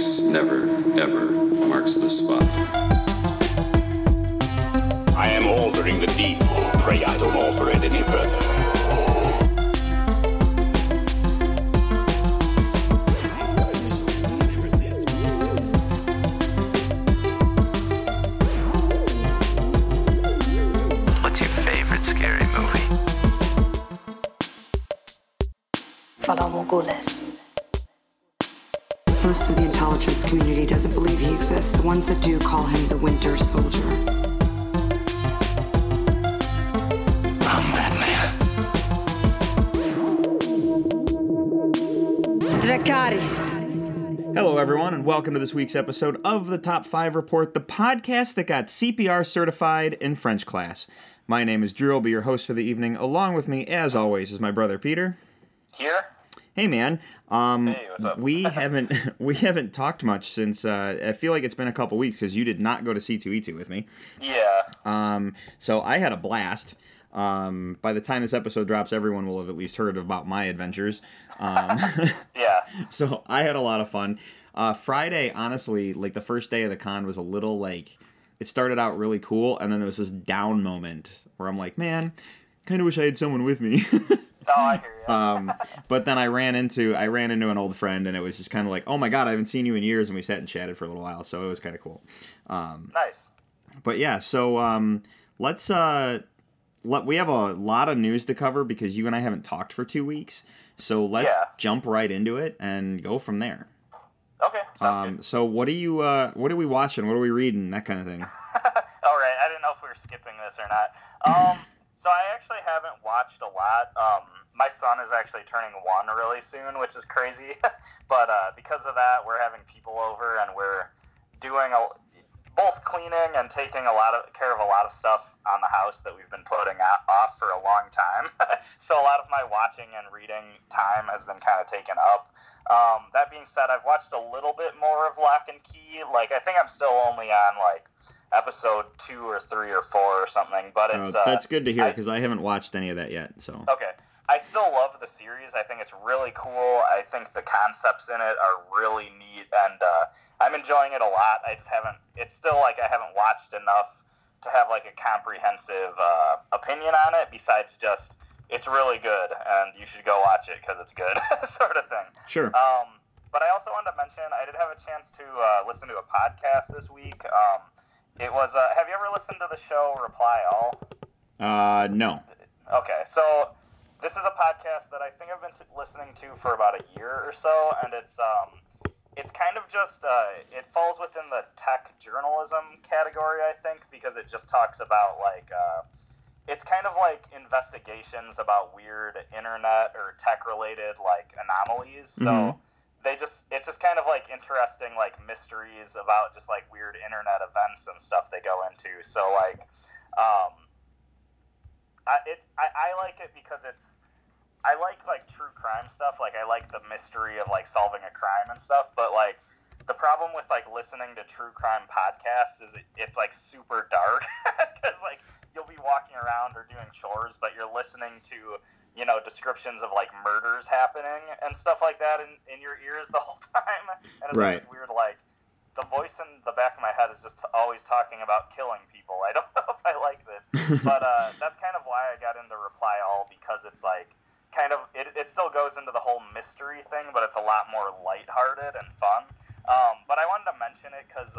Matrix never, ever marks this spot. I am altering the deed. Pray I don't alter it any further. Most of the intelligence community doesn't believe he exists. The ones that do call him the Winter Soldier. I'm Batman. Dracarys. Hello, everyone, and welcome to this week's episode of the Top 5 Report, the podcast that got CPR certified in French class. My name is Drew. I'll be your host for the evening. Along with me, as always, is my brother Peter. Here. Hey man, hey, what's up? we haven't talked much since. I feel like it's been a couple weeks because you did not go to C2E2 with me. Yeah. So I had a blast. By the time this episode drops, everyone will have at least heard about my adventures. Yeah. So I had a lot of fun. Friday, honestly, like the first day of the con was a little like it started out really cool, and then there was this down moment where I'm like, man, kind of wish I had someone with me. No, I hear you. But then I ran into an old friend, and it was just kind of like, oh my god, I haven't seen you in years, and we sat and chatted for a little while, so it was kind of cool. Nice. But yeah, so we have a lot of news to cover because you and I haven't talked for 2 weeks, so let's jump right into it and go from there. Okay. Sounds good. So what are we watching? What are we reading? That kind of thing. All right. I didn't know if we were skipping this or not. So I actually haven't watched a lot. My son is actually turning 1 really soon, which is crazy. But because of that, we're having people over, and we're doing both cleaning and taking care of a lot of stuff on the house that we've been putting off for a long time. So a lot of my watching and reading time has been kind of taken up. That being said, I've watched a little bit more of Lock and Key. Like, I think I'm still only on, like, episode 2 or 3 or 4 or something, but it's that's good to hear because I haven't watched any of that yet. So okay, I still love the series. I think it's really cool. I think the concepts in it are really neat, and I'm enjoying it a lot. I just haven't. It's still like I haven't watched enough to have like a comprehensive opinion on it. Besides just it's really good, and you should go watch it because it's good, sort of thing. Sure. But I also wanted to mention I did have a chance to listen to a podcast this week. It was, have you ever listened to the show Reply All? No. Okay, so this is a podcast that I think I've been listening to for about a year or so, and it's kind of just, it falls within the tech journalism category, I think, because it just talks about, like, it's kind of like investigations about weird internet or tech-related, like, anomalies, so... Mm-hmm. It's just kind of like interesting, like mysteries about just like weird internet events and stuff they go into. So like, I like it because I like true crime stuff. Like I like the mystery of like solving a crime and stuff, but like the problem with like listening to true crime podcasts is it's like super dark because like you'll be walking around or doing chores, but you're listening to, you know, descriptions of, like, murders happening and stuff like that in your ears the whole time. And it's right. Like this weird, like, the voice in the back of my head is just always talking about killing people. I don't know if I like this. But that's kind of why I got into Reply All, because it's, like, kind of, it still goes into the whole mystery thing, but it's a lot more lighthearted and fun. But I wanted to mention it because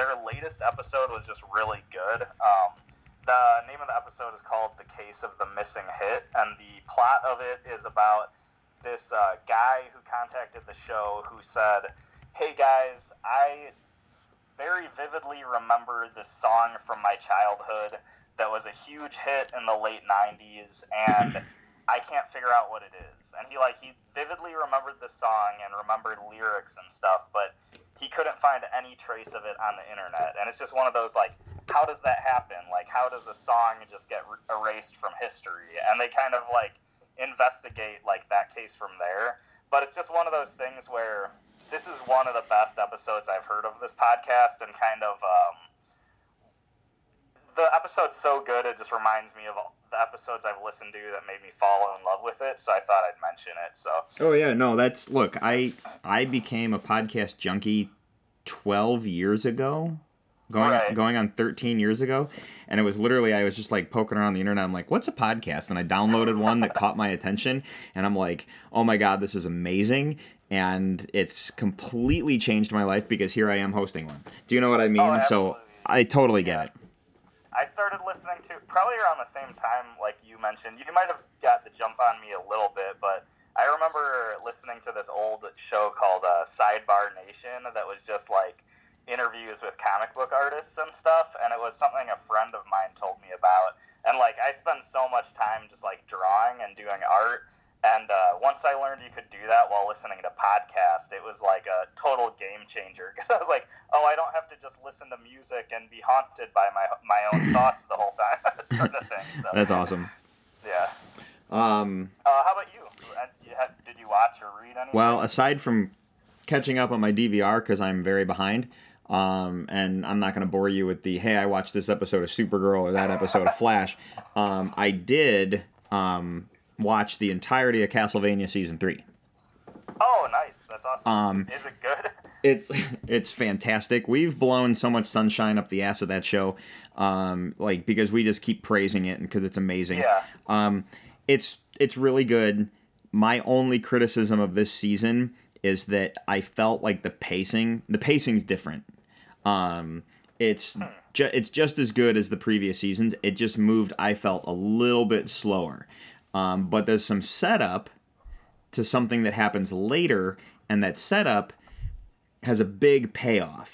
their latest episode was just really good. The name of the episode is called The Case of the Missing Hit, and the plot of it is about this guy who contacted the show who said, hey guys, I very vividly remember this song from my childhood that was a huge hit in the late 90s, and I can't figure out what it is. And he vividly remembered the song and remembered lyrics and stuff, but he couldn't find any trace of it on the internet. And it's just one of those, like, how does that happen? Like, how does a song just get erased from history? And they kind of, like, investigate, like, that case from there. But it's just one of those things where this is one of the best episodes I've heard of this podcast, and kind of the episode's so good, it just reminds me of all the episodes I've listened to that made me fall in love with it, so I thought I'd mention it. So. Oh, yeah, no, that's... Look, I became a podcast junkie 12 years ago, going on 13 years ago, and it was literally, I was just, like, poking around the internet, I'm like, what's a podcast? And I downloaded one that caught my attention, and I'm like, oh my god, this is amazing, and it's completely changed my life, because here I am hosting one. Do you know what I mean? Oh, so I totally get it. I started listening to, probably around the same time, like you mentioned, you might have got the jump on me a little bit, but I remember listening to this old show called Sidebar Nation that was just like interviews with comic book artists and stuff, and it was something a friend of mine told me about, and like I spend so much time just like drawing and doing art, and once I learned you could do that while listening to podcasts, it was like a total game changer, because I was like, oh, I don't have to just listen to music and be haunted by my own thoughts the whole time, sort of thing. So. That's awesome. Yeah. How about you? Did you watch or read anything? Well, aside from catching up on my DVR, because I'm very behind, and I'm not going to bore you with the, hey, I watched this episode of Supergirl or that episode of Flash, I did... watch the entirety of Castlevania Season 3. Oh, nice. That's awesome. Is it good? It's fantastic. We've blown so much sunshine up the ass of that show, like, because we just keep praising it and because it's amazing. Yeah. It's really good. My only criticism of this season is that I felt like the pacing's different. It's just as good as the previous seasons. It just moved, I felt, a little bit slower. But there's some setup to something that happens later, and that setup has a big payoff.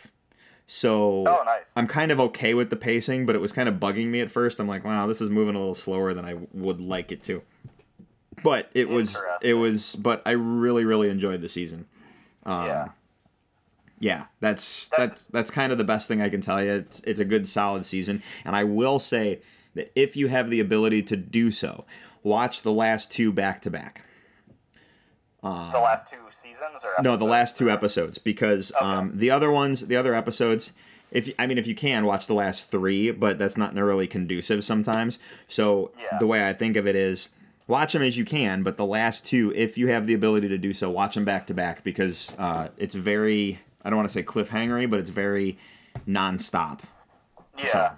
So nice. I'm kind of okay with the pacing, but it was kind of bugging me at first. I'm like, wow, this is moving a little slower than I would like it to. But but I really, really enjoyed the season. Yeah, that's kind of the best thing I can tell you. It's a good, solid season. And I will say that if you have the ability to do so, watch the last two back-to-back. The last two seasons? Or episodes? No, the last two episodes, because the other episodes, if you can, watch the last three, but that's not really conducive sometimes. So The way I think of it is, watch them as you can, but the last two, if you have the ability to do so, watch them back-to-back, because it's very, I don't want to say cliffhangery, but it's very nonstop. Yeah. So,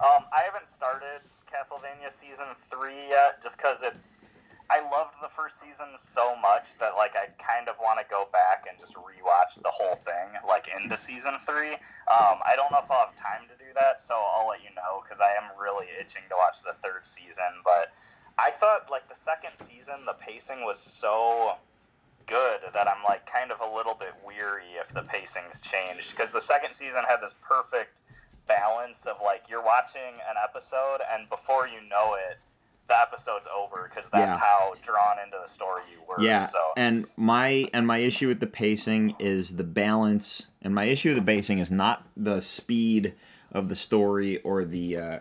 I haven't started Castlevania Season 3 yet, just because I loved the first season so much that, like, I kind of want to go back and just rewatch the whole thing, like, into Season 3. I don't know if I'll have time to do that, so I'll let you know, because I am really itching to watch the third season, but I thought, like, the second season, the pacing was so good that I'm, like, kind of a little bit weary if the pacing's changed, because the second season had this perfect balance of, like, you're watching an episode and before you know it the episode's over, because that's how drawn into the story you were. And my issue with the pacing is the balance, and my issue with the pacing is not the speed of the story or the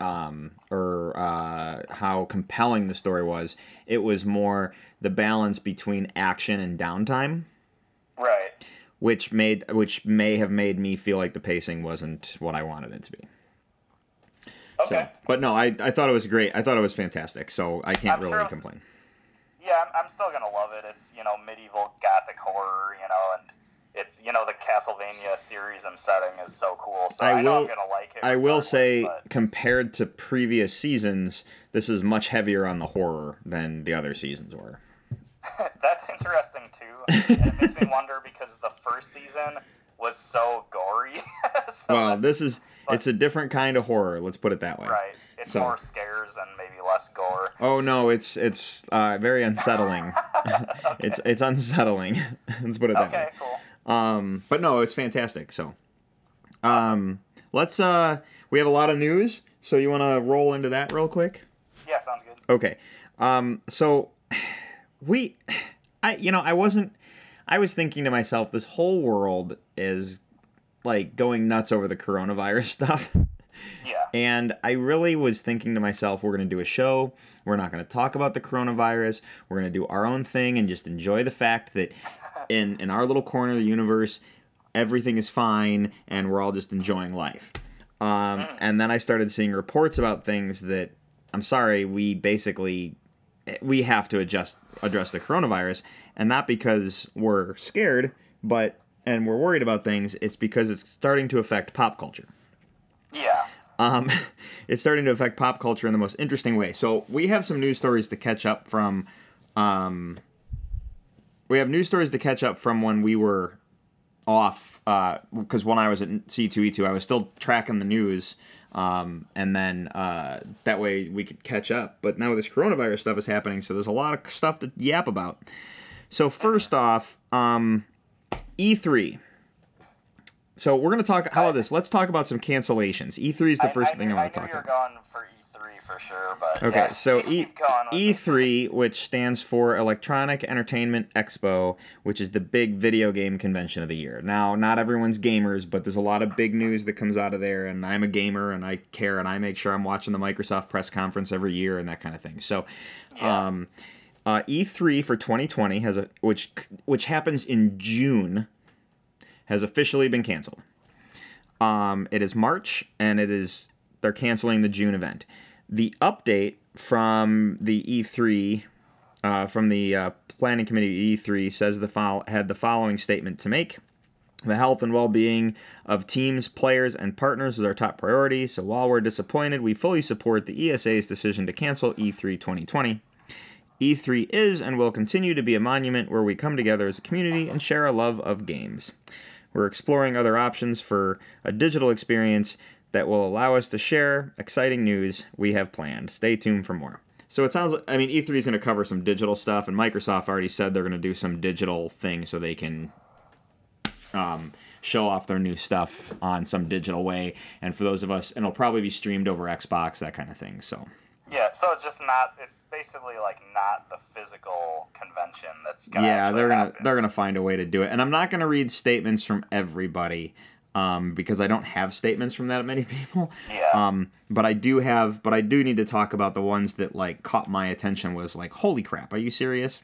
how compelling the story was. It was more the balance between action and downtime, right? Which may have made me feel like the pacing wasn't what I wanted it to be. Okay. So, but no, I thought it was great. I thought it was fantastic, so I can't really complain. Yeah, I'm still going to love it. It's, medieval gothic horror, and it's, the Castlevania series and setting is so cool, so I know I'm going to like it. I will say, compared to previous seasons, this is much heavier on the horror than the other seasons were. That's interesting, too. And it makes me wonder, because the first season was so gory. It's a different kind of horror, let's put it that way. Right. It's more scares and maybe less gore. Oh, no, it's very unsettling. Okay. It's unsettling. Let's put it that way. Okay, cool. But no, it's fantastic, so. Let's, we have a lot of news, so you want to roll into that real quick? Yeah, sounds good. Okay. So... I was thinking to myself, this whole world is, like, going nuts over the coronavirus stuff. Yeah. And I really was thinking to myself, we're going to do a show, we're not going to talk about the coronavirus, we're going to do our own thing and just enjoy the fact that in our little corner of the universe, everything is fine, and we're all just enjoying life. And then I started seeing reports about things that, I'm sorry, we have to address the coronavirus, and not because we're scared, but, and we're worried about things, it's because it's starting to affect pop culture. Yeah. It's starting to affect pop culture in the most interesting way. So we have some news stories to catch up from, when we were off, because when I was at C2E2, I was still tracking the news, and then that way we could catch up. But now this coronavirus stuff is happening, so there's a lot of stuff to yap about. So first off, E3. So we're going to talk about this. Let's talk about some cancellations. E3 is the first thing I want to talk about. I knew you were going for E3 for sure, but okay, yes, so E3, which stands for Electronic Entertainment Expo, which is the big video game convention of the year. Now, not everyone's gamers, but there's a lot of big news that comes out of there, and I'm a gamer, and I care, and I make sure I'm watching the Microsoft press conference every year and that kind of thing. So, yeah. E3 for 2020 has which happens in June, has officially been canceled. It is March, and they're canceling the June event. The update from the E3, from the planning committee at E3, says had the following statement to make. The health and well-being of teams, players, and partners is our top priority, so while we're disappointed, we fully support the ESA's decision to cancel E3 2020. E3 is and will continue to be a monument where we come together as a community and share a love of games. We're exploring other options for a digital experience that will allow us to share exciting news we have planned. Stay tuned for more. So it sounds like, I mean, E3 is going to cover some digital stuff, and Microsoft already said they're going to do some digital thing so they can show off their new stuff on some digital way. And for those of us, and it'll probably be streamed over Xbox, that kind of thing. So yeah, so it's just not, it's basically like not the physical convention that's going to happen. Yeah, they're gonna find a way to do it. And I'm not gonna read statements from everybody, because I don't have statements from that many people. Yeah. But I do need to talk about the ones that like caught my attention. Was like, holy crap, are you serious?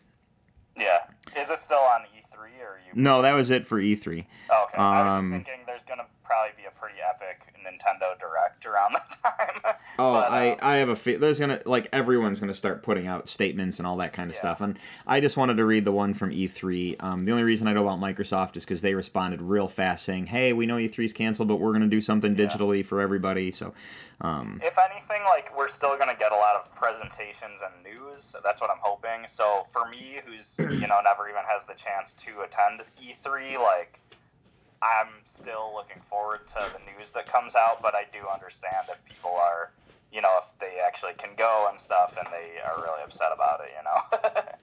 Yeah. Is it still on E3 or you? No, that was it for E3. Oh, okay. I was just thinking there's gonna probably be a pretty epic Nintendo Direct around that time. Oh, but, I have a feeling there's gonna, like, everyone's gonna start putting out statements and all that kind of stuff. And I just wanted to read the one from E3. The only reason I know about Microsoft is because they responded real fast, saying, "Hey, we know E3's canceled, but we're gonna do something digitally for everybody." So, if anything, like, we're still gonna get a lot of presentations and news. So that's what I'm hoping. So for me, who's never even has the chance to attend E3, like, I'm still looking forward to the news that comes out, but I do understand if people are, if they actually can go and stuff and they are really upset about it,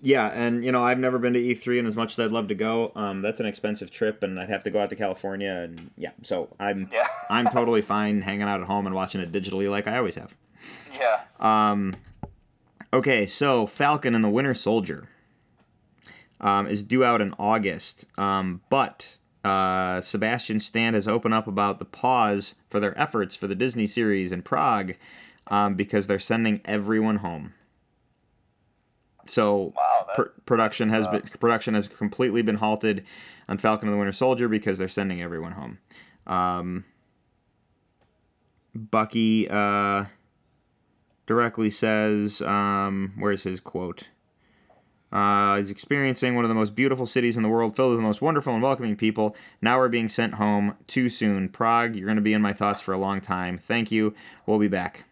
Yeah, and, I've never been to E3, and as much as I'd love to go, that's an expensive trip, and I'd have to go out to California, and so I'm totally fine hanging out at home and watching it digitally like I always have. Yeah. Okay, so Falcon and the Winter Soldier is due out in August, but Sebastian Stan has opened up about the pause for their efforts for the Disney series in Prague, because they're sending everyone home. So production has completely been halted on Falcon and the Winter Soldier because they're sending everyone home. Bucky directly says, where's his quote? He's experiencing one of the most beautiful cities in the world, filled with the most wonderful and welcoming people. Now we're being sent home too soon. Prague, you're going to be in my thoughts for a long time. Thank you. We'll be back.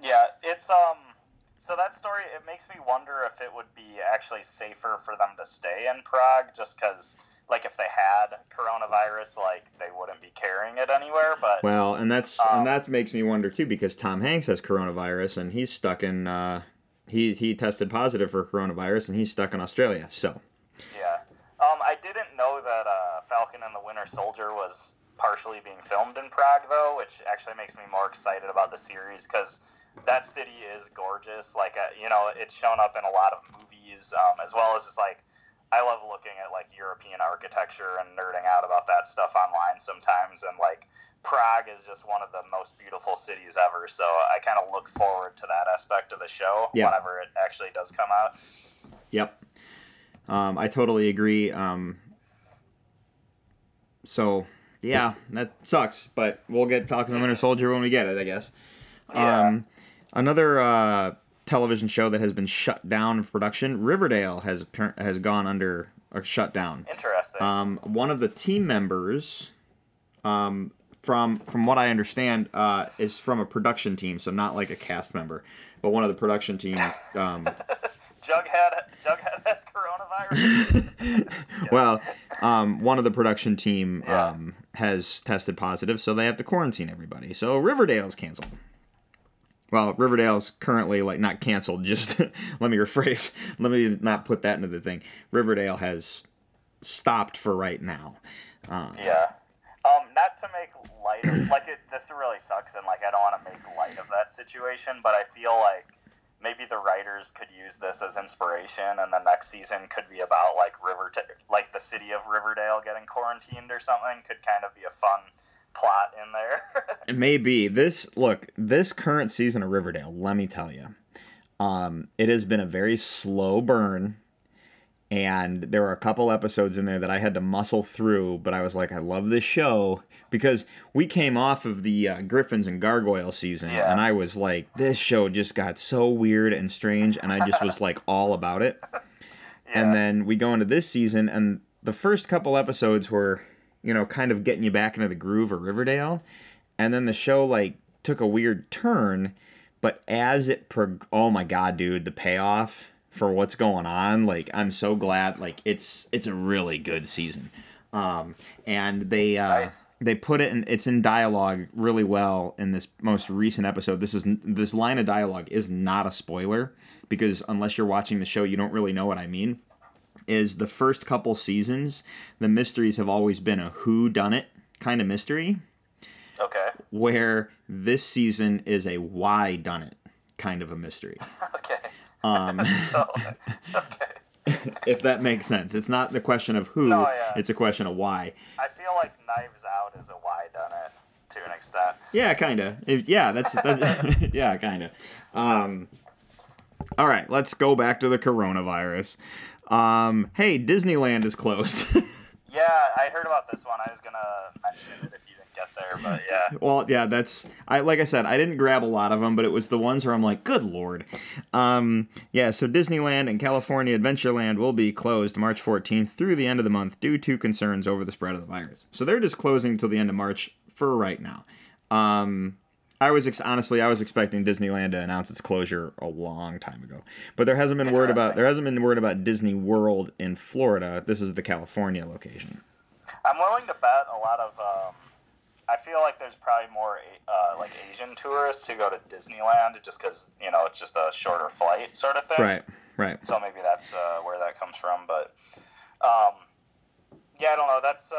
Yeah, it's, so that story, it makes me wonder if it would be actually safer for them to stay in Prague, just because, like, if they had coronavirus, like, they wouldn't be carrying it anywhere, but... Well, and that's, and that makes me wonder, too, because Tom Hanks has coronavirus, and he's stuck in, He tested positive for coronavirus, and he's stuck in Australia, so. Yeah. I didn't know that Falcon and the Winter Soldier was partially being filmed in Prague, though, which actually makes me more excited about the series, because that city is gorgeous. Like, it's shown up in a lot of movies, as well as just, like, I love looking at, like, European architecture and nerding out about that stuff online sometimes, and, like, Prague is just one of the most beautiful cities ever, so I kind of look forward to that aspect of the show whenever it actually does come out. Yep. I totally agree. So Yeah, that sucks, but we'll get Falcon and the Winter Soldier when we get it, I guess. Yeah. Another television show that has been shut down in production, Riverdale has gone under or shut down. Interesting. One of the team members, from what I understand, is from a production team, so not like a cast member, but one of the production team. Jughead has coronavirus. Well, one of the production team has tested positive, so they have to quarantine everybody. So Riverdale's canceled. Well, Riverdale's currently, like, not canceled, just, let me rephrase, let me not put that into the thing. Riverdale has stopped for right now. Yeah. Not to make light of, this really sucks, and, I don't want to make light of that situation, but I feel like maybe the writers could use this as inspiration, and the next season could be about, the city of Riverdale getting quarantined or something. Could kind of be a fun plot in there. It may be. This current season of Riverdale, let me tell you, it has been a very slow burn, and there were a couple episodes in there that I had to muscle through, but I was like, I love this show, because we came off of the Griffins and Gargoyle season, and I was like, this show just got so weird and strange, and I just was like all about it. And then we go into this season, and the first couple episodes were, kind of getting you back into the groove of Riverdale. And then the show, took a weird turn, but as it... oh, my God, dude, the payoff for what's going on, I'm so glad. It's a really good season. And they nice. They put it in... It's in dialogue really well in this most recent episode. This line of dialogue is not a spoiler, because unless you're watching the show, you don't really know what I mean. Is the first couple seasons, the mysteries have always been a whodunit kind of mystery. Okay. Where this season is a why done it kind of a mystery. Okay. Okay. If that makes sense. It's not the question of who, it's a question of why. I feel like Knives Out is a why done it to an extent. Yeah, kind of. Yeah, that's yeah, kind of. All right, let's go back to the coronavirus. Hey, Disneyland is closed. Yeah, I heard about this one. I was going to mention it if you didn't get there, but yeah. Well, yeah, like I said, I didn't grab a lot of them, but it was the ones where I'm like, good Lord. Yeah, so Disneyland and California Adventureland will be closed March 14th through the end of the month due to concerns over the spread of the virus. So they're just closing till the end of March for right now. I was expecting Disneyland to announce its closure a long time ago, but there hasn't been word about Disney World in Florida. This is the California location. I'm willing to bet a lot of. I feel like there's probably more Asian tourists who go to Disneyland just because it's just a shorter flight sort of thing. Right. So maybe that's where that comes from, but I don't know. That's.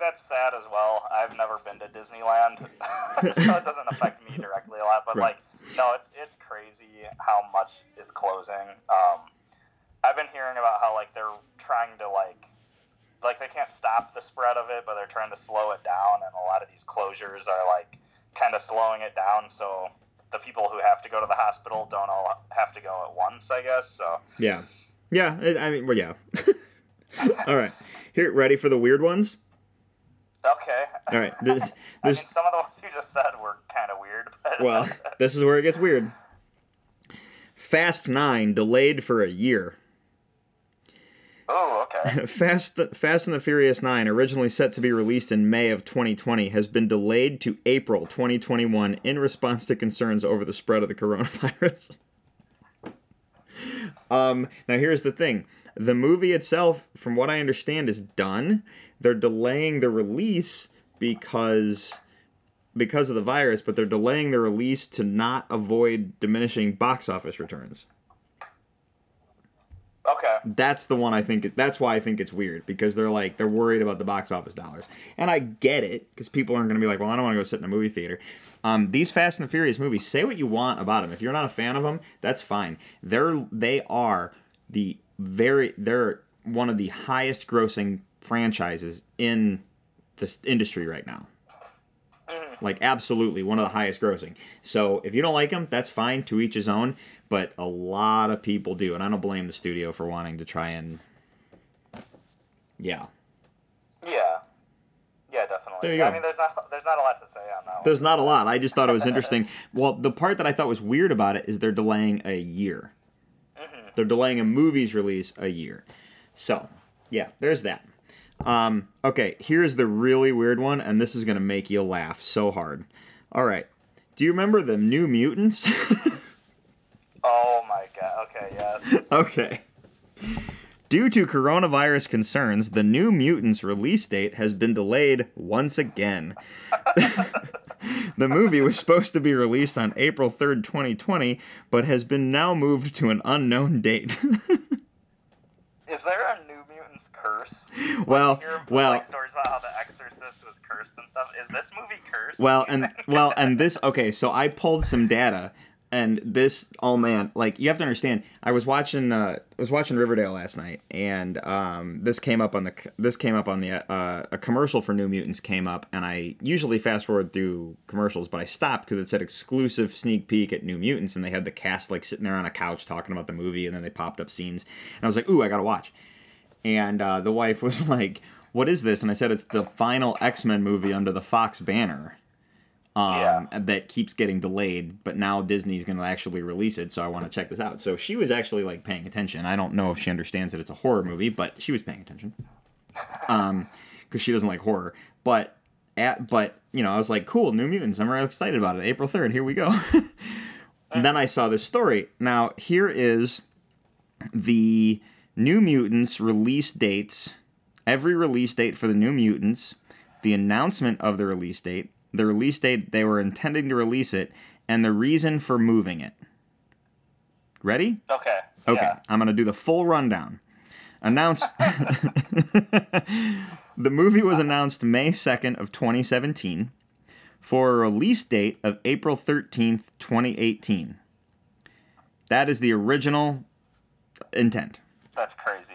That's sad as well. I've never been to Disneyland, so it doesn't affect me directly a lot. But, it's crazy how much is closing. I've been hearing about how, they're trying to, they can't stop the spread of it, but they're trying to slow it down, and a lot of these closures are, kind of slowing it down, so the people who have to go to the hospital don't all have to go at once, I guess, so. Yeah. Yeah, yeah. All right. Here, ready for the weird ones? Okay. All right. This... some of the ones you just said were kind of weird. But... Well, this is where it gets weird. Fast 9 delayed for a year. Oh, okay. Fast and the Furious 9, originally set to be released in May of 2020, has been delayed to April 2021 in response to concerns over the spread of the coronavirus. Now, here's the thing. The movie itself, from what I understand, is done. They're delaying the release because of the virus, but they're delaying the release to not avoid diminishing box office returns. Okay. That's the one I think. That's why I think it's weird, because they're worried about the box office dollars, and I get it, because people aren't going to be like, well, I don't want to go sit in a movie theater. These Fast and the Furious movies, say what you want about them. If you're not a fan of them, that's fine. They're one of the highest grossing franchises in this industry right now. Absolutely one of the highest grossing. So if you don't like them, that's fine, to each his own, but a lot of people do, and I don't blame the studio for wanting to try and... Yeah. Yeah. There you go. I mean, there's not a lot to say on that one. There's not a lot. I just thought it was interesting. Well, the part that I thought was weird about it is they're delaying a year. Mm-hmm. They're delaying a movie's release a year. So, yeah, there's that. Okay, here's the really weird one, and this is going to make you laugh so hard. All right. Do you remember the New Mutants? Oh, my God. Okay, yes. Okay. Due to coronavirus concerns, the New Mutants release date has been delayed once again. The movie was supposed to be released on April 3rd, 2020, but has been now moved to an unknown date. Is there a New Mutants curse? Well, like, like, stories about how The Exorcist was cursed and stuff. Is this movie cursed? Okay, so I pulled some data. And this, oh man, like, you have to understand, I was watching Riverdale last night, and a commercial for New Mutants came up, and I usually fast forward through commercials, but I stopped because it said exclusive sneak peek at New Mutants, and they had the cast, like, sitting there on a couch talking about the movie, and then they popped up scenes, and I was like, ooh, I gotta watch. And the wife was like, what is this? And I said, it's the final X-Men movie under the Fox banner. That keeps getting delayed, but now Disney's going to actually release it, so I want to check this out. So she was actually, like, paying attention. I don't know if she understands that it's a horror movie, but she was paying attention. Because she doesn't like horror. But you know, I was like, cool, New Mutants, I'm really excited about it. April 3rd, here we go. And then I saw this story. Now, here is the New Mutants release dates, every release date for the New Mutants, the announcement of the release date, the release date they were intending to release it, and the reason for moving it. Ready? Okay. Yeah. I'm going to do the full rundown. The movie was announced May 2nd of 2017 for a release date of April 13th, 2018. That is the original intent. That's crazy.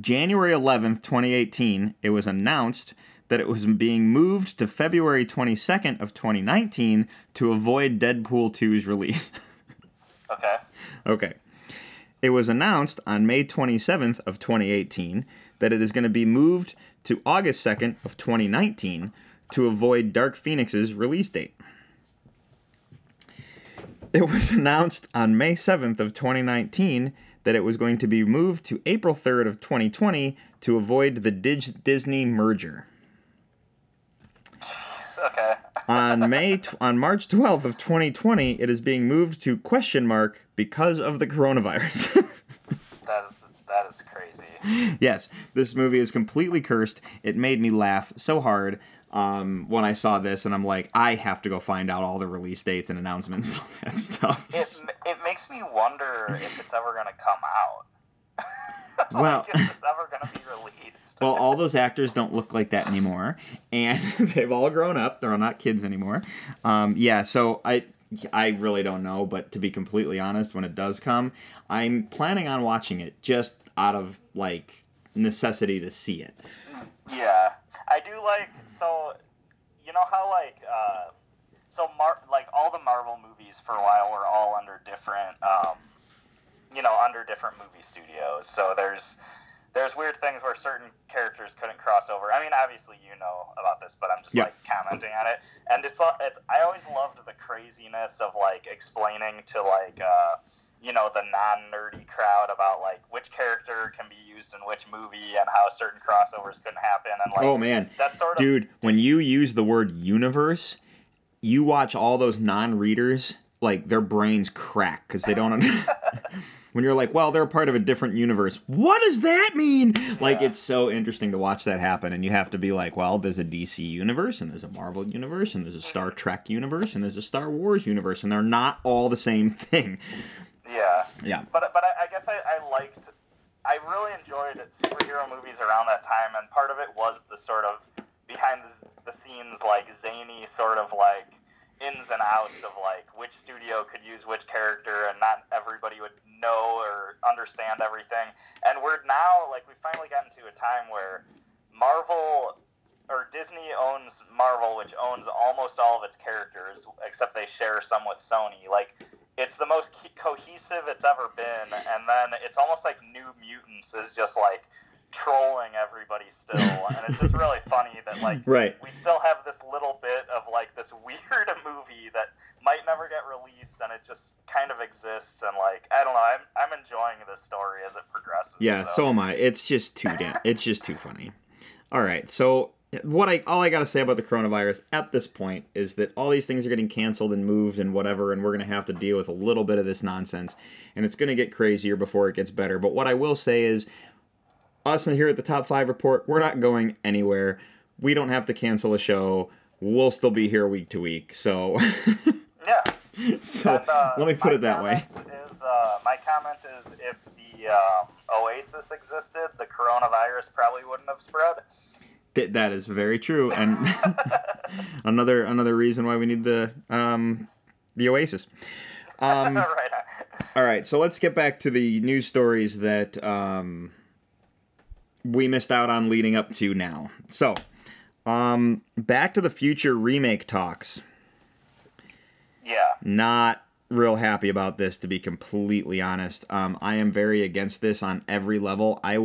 January 11th, 2018, it was announced that it was being moved to February 22nd of 2019 to avoid Deadpool 2's release. Okay. It was announced on May 27th of 2018 that it is going to be moved to August 2nd of 2019 to avoid Dark Phoenix's release date. It was announced on May 7th of 2019 that it was going to be moved to April 3rd of 2020 to avoid the Disney merger. Okay. On March 12th of 2020, it is being moved to ? Because of the coronavirus. That is crazy. Yes, this movie is completely cursed. It made me laugh so hard when I saw this, and I'm like, I have to go find out all the release dates and announcements and all that stuff. It makes me wonder if it's ever gonna come out. Well, if it's ever going to be released. Well, all those actors don't look like that anymore, and they've all grown up. They're not kids anymore. So I really don't know, but to be completely honest, when it does come, I'm planning on watching it just out of, like, necessity to see it. Yeah. I do like, so, you know how, like, all the Marvel movies for a while were all under different, under different movie studios. So there's weird things where certain characters couldn't cross over. I mean, obviously you know about this, but I'm just commenting on it. And it's I always loved the craziness of, like, explaining to, like, the non-nerdy crowd about, like, which character can be used in which movie and how certain crossovers couldn't happen. And, like, oh man, that sort of dude. When you use the word universe, you watch all those non-readers, like, their brains crack because they don't understand. When you're like, well, they're part of a different universe. What does that mean? Yeah. Like, it's so interesting to watch that happen. And you have to be like, well, there's a DC universe, and there's a Marvel universe, and there's a Star Trek universe, and there's a Star Wars universe. And they're not all the same thing. Yeah. Yeah. But I guess I really enjoyed superhero movies around that time. And part of it was the sort of behind the scenes, like, zany sort of, like, ins and outs of, like, which studio could use which character, and not everybody would know or understand everything. And we're now, like, we've finally gotten to a time where Marvel, or Disney owns Marvel, which owns almost all of its characters, except they share some with Sony. Like, it's the most cohesive it's ever been, and then it's almost like New Mutants is just, like, trolling everybody still, and it's just really funny that, like, we still have this little bit of, like, this weird movie that might never get released, and it just kind of exists, and, like, I don't know, I'm enjoying this story as it progresses. Yeah, so am I. It's just too it's just too funny. All right, so all I gotta say about the coronavirus at this point is that all these things are getting canceled and moved and whatever, and we're gonna have to deal with a little bit of this nonsense, and it's gonna get crazier before it gets better. But what I will say is, us here at the Top 5 Report, we're not going anywhere. We don't have to cancel a show. We'll still be here week to week. So, yeah. So and, let me put it that way. My comment is, if the Oasis existed, the coronavirus probably wouldn't have spread. That is very true, and another reason why we need the Oasis. Right. All right. So let's get back to the news stories that we missed out on leading up to now. So, Back to the Future remake talks. Yeah. Not real happy about this, to be completely honest. I am very against this on every level. A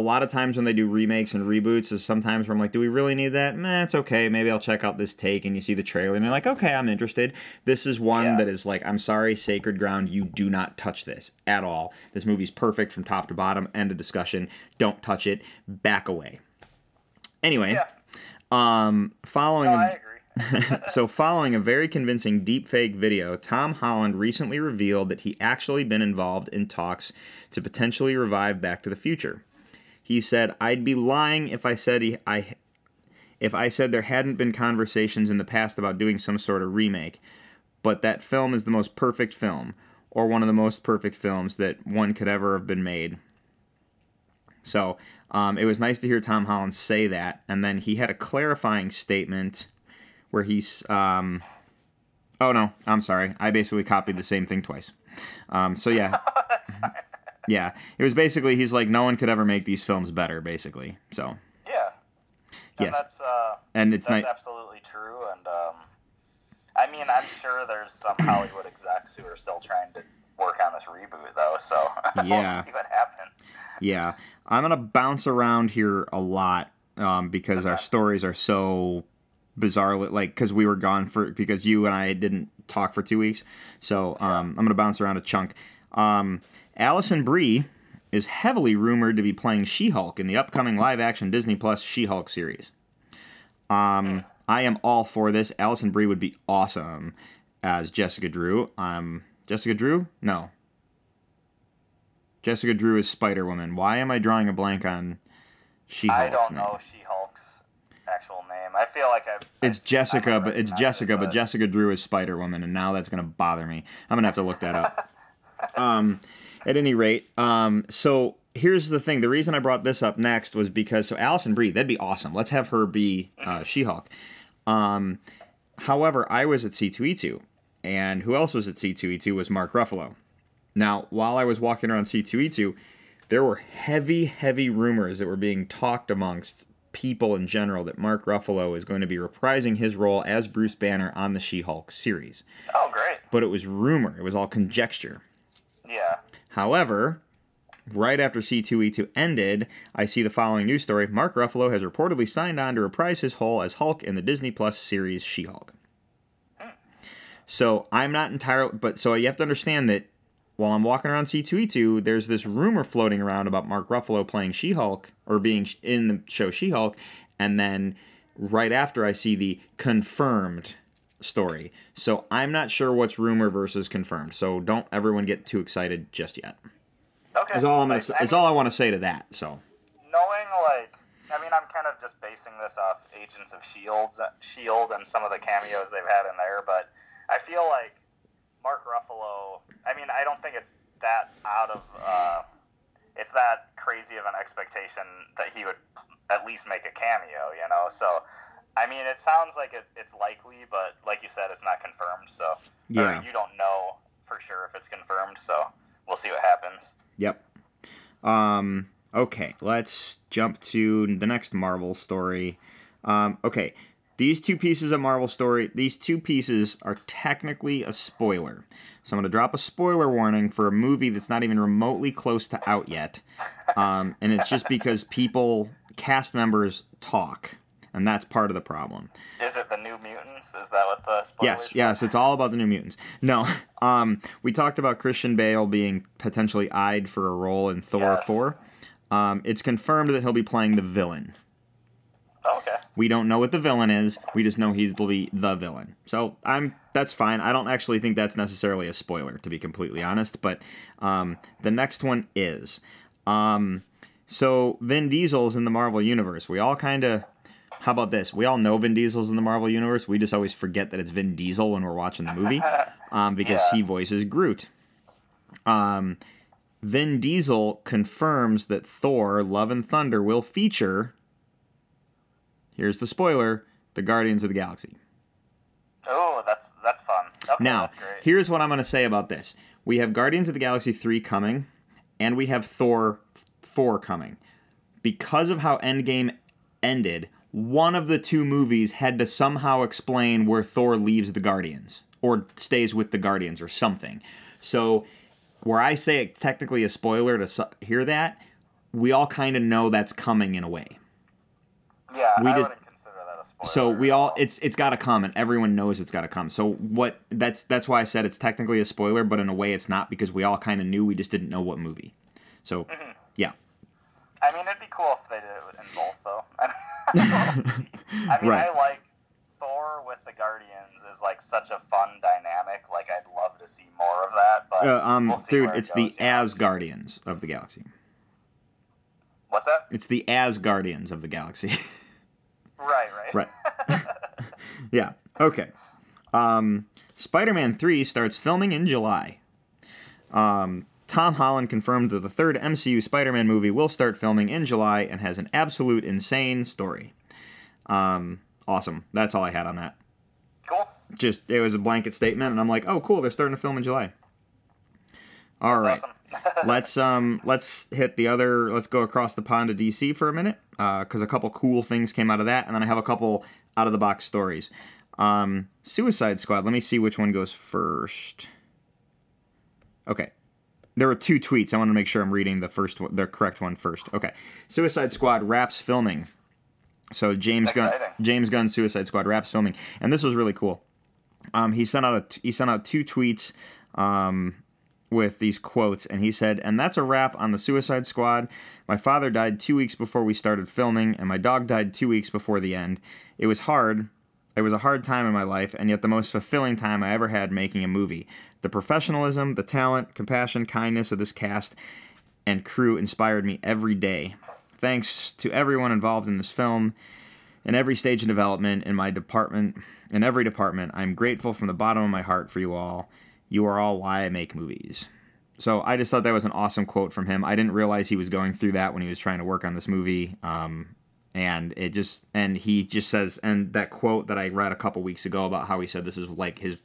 lot of times when they do remakes and reboots is sometimes where I'm like, do we really need that? Nah, it's okay. Maybe I'll check out this take, and you see the trailer, and you're like, okay, I'm interested. This is one that is like, I'm sorry, sacred ground. You do not touch this at all. This movie's perfect from top to bottom. End of discussion. Don't touch it. Back away. Anyway, following... No, I agree. So following a very convincing deepfake video, Tom Holland recently revealed that he actually been involved in talks to potentially revive Back to the Future. He said, "I'd be lying if I said if I said there hadn't been conversations in the past about doing some sort of remake, but that film is the most perfect film, or one of the most perfect films that one could ever have been made." So it was nice to hear Tom Holland say that, and then he had a clarifying statement where he's, oh no, I'm sorry, I basically copied the same thing twice. So yeah. Yeah, it was basically, he's like, no one could ever make these films better, basically, so. Yeah, and that's absolutely true, and I mean, I'm sure there's some Hollywood execs who are still trying to work on this reboot, though, so we'll see what happens. Yeah, I'm going to bounce around here a lot, because our stories are so bizarre, like, because we were gone because you and I didn't talk for 2 weeks, so I'm going to bounce around a chunk. Alison Brie is heavily rumored to be playing She-Hulk in the upcoming live-action Disney Plus She-Hulk series. I am all for this. Alison Brie would be awesome as Jessica Drew. Jessica Drew? No. Jessica Drew is Spider-Woman. Why am I drawing a blank on She-Hulk's name? I don't know She-Hulk's actual name. I feel like It's Jessica, but Jessica Drew is Spider-Woman, and now that's going to bother me. I'm going to have to look that up. At any rate, so here's the thing. The reason I brought this up next was because, Alison Brie, that'd be awesome. Let's have her be She-Hulk. However, I was at C2E2, and who else was at C2E2 was Mark Ruffalo. Now, while I was walking around C2E2, there were heavy, heavy rumors that were being talked amongst people in general that Mark Ruffalo is going to be reprising his role as Bruce Banner on the She-Hulk series. Oh, great. But it was rumor. It was all conjecture. Yeah. However, right after C2E2 ended, I see the following news story. Mark Ruffalo has reportedly signed on to reprise his role as Hulk in the Disney Plus series She-Hulk. So I'm not entirely... But so you have to understand that while I'm walking around C2E2, there's this rumor floating around about Mark Ruffalo playing She-Hulk, or being in the show She-Hulk, and then right after I see the confirmed story. So I'm not sure what's rumor versus confirmed. So don't everyone get too excited just yet. Okay. Is all I'm gonna, is all I want to say to that. So knowing, like, I mean, I'm kind of just basing this off Agents of S.H.I.E.L.D. and some of the cameos they've had in there, but I feel like Mark Ruffalo, I mean, I don't think it's that out of it's that crazy of an expectation that he would at least make a cameo, you know. So I mean, it sounds like it's likely, but like you said, it's not confirmed, so yeah. You don't know for sure if it's confirmed, so we'll see what happens. Yep. Okay, let's jump to the next Marvel story. Okay, these two pieces are technically a spoiler. So I'm going to drop a spoiler warning for a movie that's not even remotely close to out yet. And it's just because people, cast members, talk. And that's part of the problem. Is it the New Mutants? Is that what the spoilers were? Yes, it's all about the New Mutants. No, we talked about Christian Bale being potentially eyed for a role in Thor 4. It's confirmed that he'll be playing the villain. Okay. We don't know what the villain is. We just know he's the villain. So that's fine. I don't actually think that's necessarily a spoiler, to be completely honest. But the next one is. So Vin Diesel's in the Marvel Universe. We all kind of... How about this? We all know Vin Diesel's in the Marvel Universe. We just always forget that it's Vin Diesel when we're watching the movie because he voices Groot. Vin Diesel confirms that Thor, Love and Thunder will feature, here's the spoiler, the Guardians of the Galaxy. Oh, that's fun. Okay, now, that's great. Here's what I'm going to say about this. We have Guardians of the Galaxy 3 coming, and we have Thor 4 coming. Because of how Endgame ended... One of the two movies had to somehow explain where Thor leaves the Guardians or stays with the Guardians or something. So where I say it's technically a spoiler to hear that, we all kind of know that's coming in a way. Yeah, I wouldn't consider that a spoiler. So we all, it's got to come, and everyone knows it's got to come. So that's why I said it's technically a spoiler, but in a way it's not because we all kind of knew, we just didn't know what movie. So, yeah. I mean, it'd be cool if they did it in both, though. I like Thor with the Guardians is like such a fun dynamic. Like, I'd love to see more of that. But we'll see where it goes. The Asgardians of the Galaxy. What's that? It's the Asgardians of the Galaxy. Right. Yeah. Okay. Spider-Man 3 starts filming in July. Tom Holland confirmed that the third MCU Spider-Man movie will start filming in July and has an absolute insane story. Awesome. That's all I had on that. Cool. Just, it was a blanket statement, and I'm like, oh, cool, they're starting to film in July. All right. Awesome. Let's go across the pond to DC for a minute, because a couple cool things came out of that, and then I have a couple out-of-the-box stories. Suicide Squad, let me see which one goes first. Okay. There were two tweets. I want to make sure I'm reading the correct one first. Okay. Suicide Squad wraps filming. So James Gunn's Suicide Squad wraps filming. And this was really cool. He sent out two tweets with these quotes. And he said, "And that's a wrap on the Suicide Squad. My father died 2 weeks before we started filming. And my dog died 2 weeks before the end. It was hard. It was a hard time in my life, and yet the most fulfilling time I ever had making a movie. The professionalism, the talent, compassion, kindness of this cast and crew inspired me every day. Thanks to everyone involved in this film, in every stage of development, in every department. I'm grateful from the bottom of my heart for you all. You are all why I make movies." So I just thought that was an awesome quote from him. I didn't realize he was going through that when he was trying to work on this movie. And he just says, and that quote that I read a couple weeks ago about how he said this is like his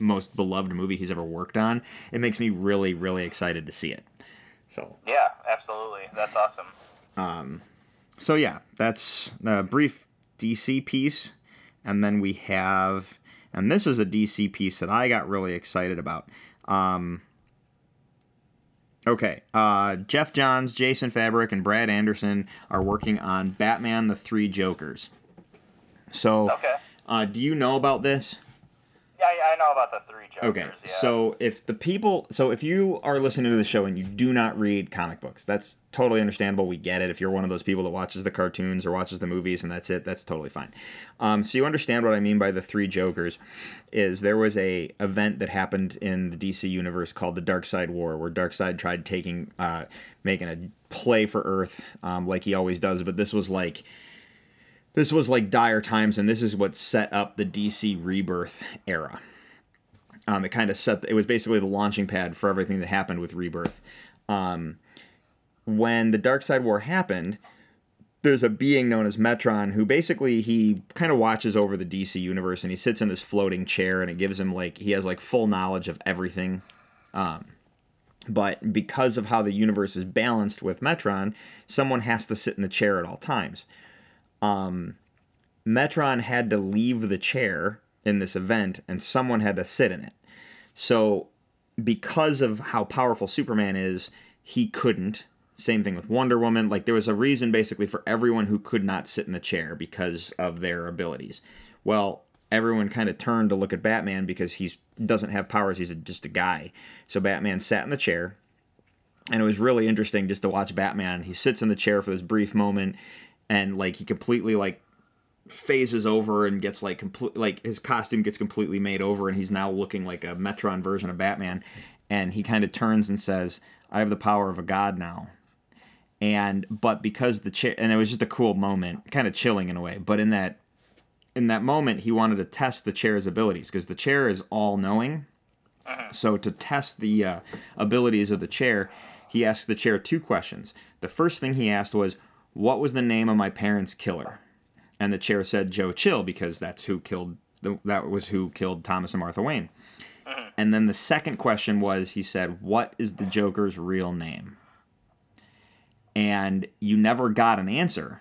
most beloved movie he's ever worked on, it makes me really, really excited to see it. So yeah, absolutely. That's awesome. So yeah, that's a brief DC piece. And then we have, and this is a DC piece that I got really excited about. Jeff Johns, Jason Fabok, and Brad Anderson are working on Batman: The Three Jokers. So, do you know about this? Yeah, I know about The Three Jokers. Okay, yeah. So if you are listening to the show and you do not read comic books, that's totally understandable. We get it. If you're one of those people that watches the cartoons or watches the movies and that's it, that's totally fine. So you understand what I mean by The Three Jokers is there was a event that happened in the DC universe called the Darkseid War, where Darkseid tried making a play for Earth like he always does, but this was like dire times, and this is what set up the DC Rebirth era. It was basically the launching pad for everything that happened with Rebirth. When the Darkseid War happened, there's a being known as Metron who basically he kind of watches over the DC universe, and he sits in this floating chair, and it gives him like he has like full knowledge of everything. But because of how the universe is balanced with Metron, someone has to sit in the chair at all times. Metron had to leave the chair in this event, and someone had to sit in it. So, because of how powerful Superman is, he couldn't, Same thing with Wonder Woman. Like, there was a reason, basically, for everyone who could not sit in the chair because of their abilities. Well, everyone kind of turned to look at Batman because he doesn't have powers. He's just a guy. So Batman sat in the chair, and it was really interesting just to watch Batman. He sits in the chair for this brief moment, and, like, he completely, like, phases over and gets, like, his costume gets completely made over, and he's now looking like a Metron version of Batman. And he kind of turns and says, I have the power of a god now. But because the chair, and it was just a cool moment, kind of chilling in a way, but in that moment, he wanted to test the chair's abilities, because the chair is all-knowing. So to test the abilities of the chair, he asked the chair two questions. The first thing he asked was, what was the name of my parents' killer? And the chair said Joe Chill, because that was who killed Thomas and Martha Wayne. And then the second question was, he said, what is the Joker's real name? And you never got an answer,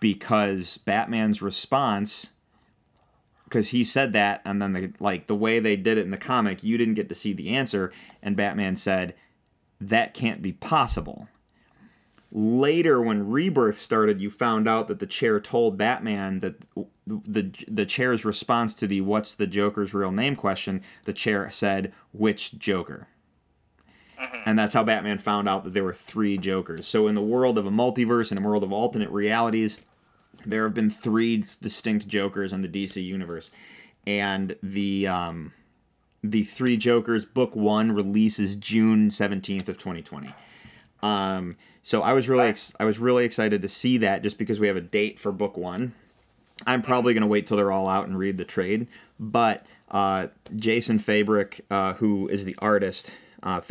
because Batman's response, because he said that, and then the way they did it in the comic, you didn't get to see the answer, and Batman said, that can't be possible. Later, when Rebirth started, you found out that the chair told Batman that the chair's response to the what's the Joker's real name question, the chair said, which Joker? And that's how Batman found out that there were three Jokers. So in the world of a multiverse, in a world of alternate realities, there have been three distinct Jokers in the DC universe. And the Three Jokers, Book 1, releases June 17th of 2020. So I was really excited to see that, just because we have a date for Book 1. I'm probably going to wait till they're all out and read the trade. But Jason Fabok, who is the artist... had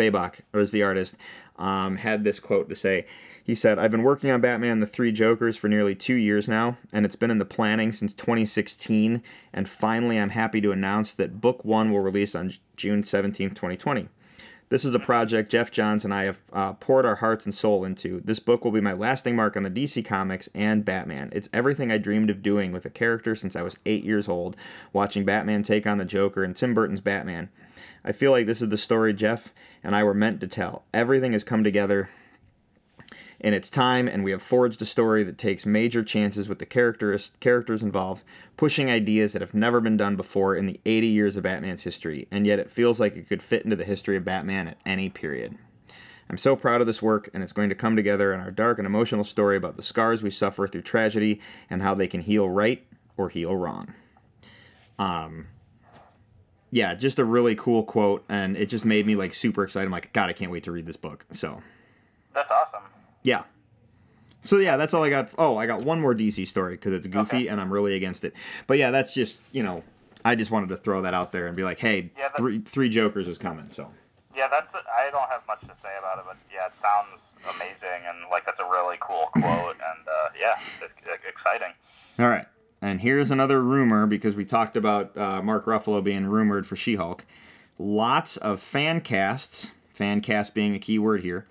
this quote to say. He said, I've been working on Batman: The Three Jokers for nearly 2 years now, and it's been in the planning since 2016, and finally I'm happy to announce that Book 1 will release on June 17, 2020. This is a project Jeff Johns and I have poured our hearts and soul into. This book will be my lasting mark on the DC Comics and Batman. It's everything I dreamed of doing with a character since I was 8 years old, watching Batman take on the Joker in Tim Burton's Batman. I feel like this is the story Jeff and I were meant to tell. Everything has come together in its time, and we have forged a story that takes major chances with the characters involved, pushing ideas that have never been done before in the 80 years of Batman's history, and yet it feels like it could fit into the history of Batman at any period. I'm so proud of this work, and it's going to come together in our dark and emotional story about the scars we suffer through tragedy and how they can heal right or heal wrong. Yeah, just a really cool quote, and it just made me, like, super excited. I'm like, God, I can't wait to read this book, so. That's awesome. Yeah. So, yeah, that's all I got. Oh, I got one more DC story, because it's goofy, okay, and I'm really against it. But, yeah, that's just, you know, I just wanted to throw that out there and be like, hey, yeah, three Jokers is coming, so. Yeah, I don't have much to say about it, but, yeah, it sounds amazing, and, like, that's a really cool quote, and, yeah, it's exciting. All right. And here's another rumor, because we talked about Mark Ruffalo being rumored for She-Hulk. Lots of fan casts being a key word here,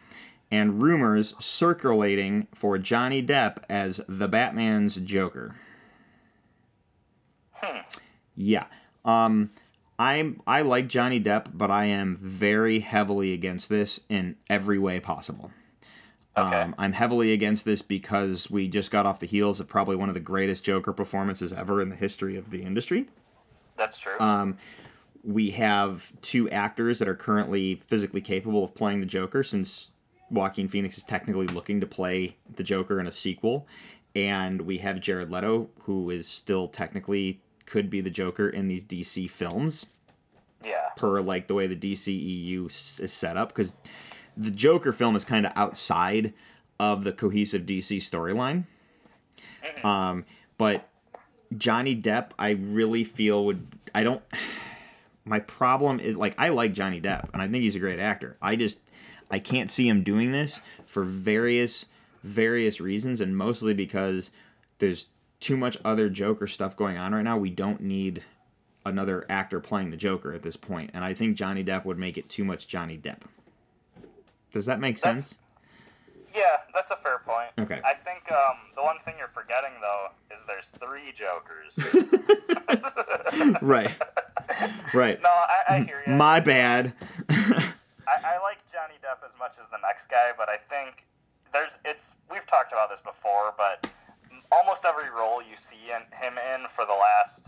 and rumors circulating for Johnny Depp as the Batman's Joker. Yeah. I like Johnny Depp, but I am very heavily against this in every way possible. Okay. I'm heavily against this because we just got off the heels of probably one of the greatest Joker performances ever in the history of the industry. That's true. We have two actors that are currently physically capable of playing the Joker, since Joaquin Phoenix is technically looking to play the Joker in a sequel. And we have Jared Leto, who is still technically could be the Joker in these DC films. Yeah. Per, like, the way the DCEU is set up, because... the Joker film is kind of outside of the cohesive DC storyline. But Johnny Depp, I really feel my problem is, like, I like Johnny Depp, and I think he's a great actor. I can't see him doing this for various reasons, and mostly because there's too much other Joker stuff going on right now. We don't need another actor playing the Joker at this point, and I think Johnny Depp would make it too much Johnny Depp. Does that make sense? Yeah, that's a fair point. Okay. I think the one thing you're forgetting, though, is there's three Jokers. Right. No, I hear you. My bad. I like Johnny Depp as much as the next guy, but I think we've talked about this before, but almost every role you see him in for the last,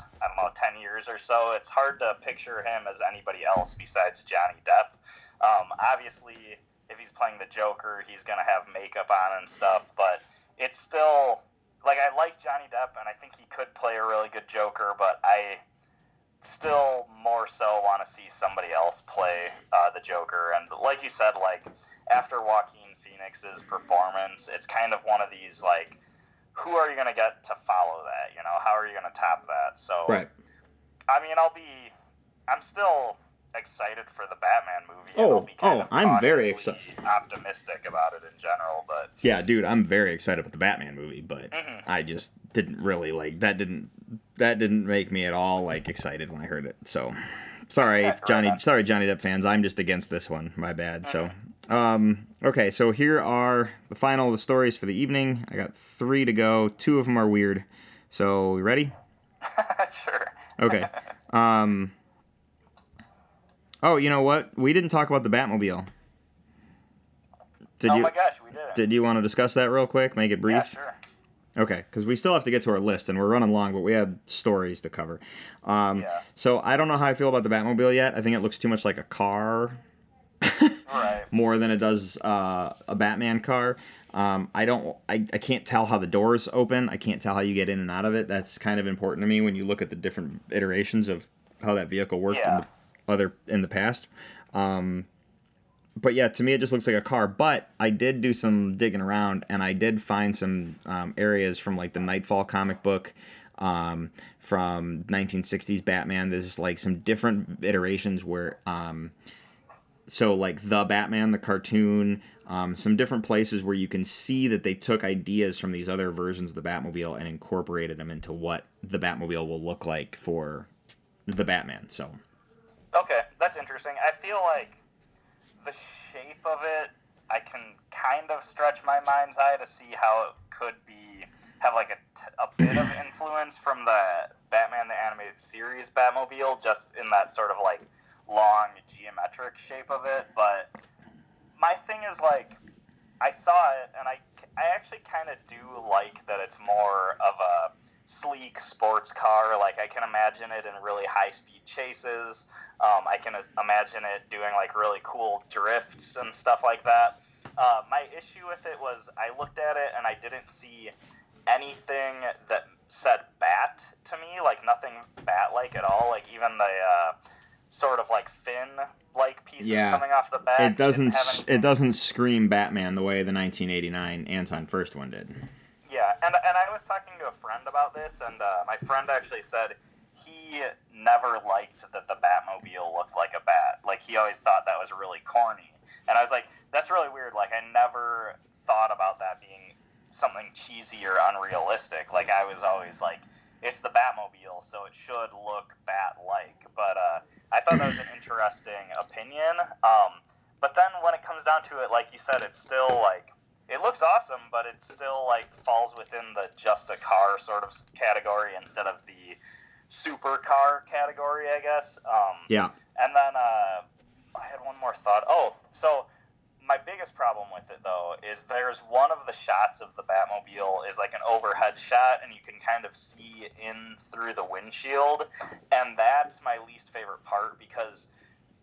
10 years or so, it's hard to picture him as anybody else besides Johnny Depp. Obviously, if he's playing the Joker, he's going to have makeup on and stuff, but it's still, I like Johnny Depp, and I think he could play a really good Joker, but I still more so want to see somebody else play the Joker. And like you said, after Joaquin Phoenix's performance, it's kind of one of these, who are you going to get to follow that? How are you going to top that? So, right. I'm still excited for the Batman movie. I'm very excited. Optimistic about it in general, but yeah, dude, I'm very excited about the Batman movie, but I just didn't really that didn't make me at all excited when I heard it. So, sorry, Johnny Depp fans, I'm just against this one. My bad. Mm-hmm. So, okay, so here are the final of the stories for the evening. I got 3 to go. 2 of them are weird. So, you ready? Sure. Okay. Oh, you know what? We didn't talk about the Batmobile. Oh my gosh, we didn't. Did you want to discuss that real quick? Make it brief? Yeah, sure. Okay, because we still have to get to our list, and we're running long, but we had stories to cover. Yeah. So I don't know how I feel about the Batmobile yet. I think it looks too much like a car. Right. More than it does a Batman car. I can't tell how the doors open. I can't tell how you get in and out of it. That's kind of important to me when you look at the different iterations of how that vehicle worked in the past. But yeah, to me it just looks like a car. But I did do some digging around, and I did find some areas from the Nightfall comic book, from 1960s Batman. There's some different iterations where the Batman, the cartoon, some different places where you can see that they took ideas from these other versions of the Batmobile and incorporated them into what the Batmobile will look like for the Batman. So. Okay, that's interesting. I feel the shape of it, I can kind of stretch my mind's eye to see how it could have a bit of influence from the Batman the Animated Series Batmobile, just in that sort of long geometric shape of it. But my thing is I saw it, and I actually kind of do like that it's more of a sleek sports car. I can imagine it in really high speed chases. I can imagine it doing really cool drifts and stuff like that. My issue with it was I looked at it and I didn't see anything that said bat to me, nothing bat-like at all. Even the sort of fin-like pieces coming off the back. It doesn't scream Batman the way the 1989 Anton First one did. Yeah, and I was talking to a friend about this, and my friend actually said he never liked that the Batmobile looked like a bat. He always thought that was really corny. And I was like, that's really weird. I never thought about that being something cheesy or unrealistic. I was always it's the Batmobile, so it should look bat-like. But I thought that was an interesting opinion. But then when it comes down to it, like you said, it's still, it looks awesome, but it still, falls within the just a car sort of category instead of the supercar category, I guess. Yeah. And then I had one more thought. Oh, so my biggest problem with it, though, is there's one of the shots of the Batmobile is, an overhead shot, and you can kind of see in through the windshield. And that's my least favorite part, because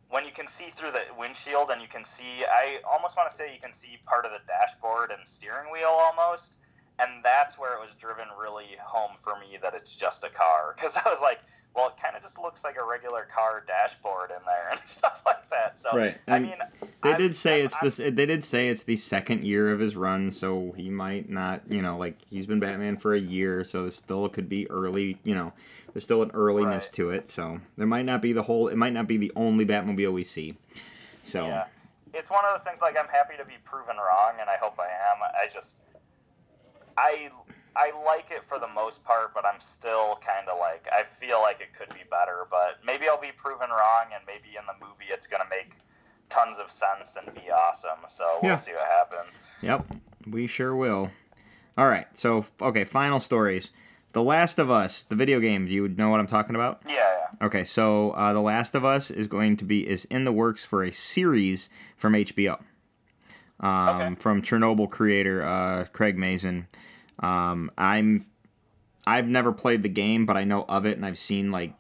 when you can see through the windshield and you can see, I almost want to say you can see part of the dashboard and steering wheel almost, and that's where it was driven really home for me that it's just a car. Because I was well, it kind of just looks like a regular car dashboard in there and stuff like that. So, right. They did say it's the second year of his run, so he might not, he's been Batman for a year, so this still could be early, there's still an earliness to it, so there might not be it might not be the only Batmobile we see. So yeah. It's one of those things, I'm happy to be proven wrong, and I hope I am. I like it for the most part, but I'm still kind of I feel it could be better, but maybe I'll be proven wrong, and maybe in the movie it's going to make tons of sense and be awesome, so we'll see what happens. Yep, we sure will. All right, so, okay, final stories. The Last of Us, the video game. Do you know what I'm talking about? Yeah. Okay, so The Last of Us is in the works for a series from HBO. from Chernobyl creator Craig Mazin. I've never played the game, but I know of it, and I've seen like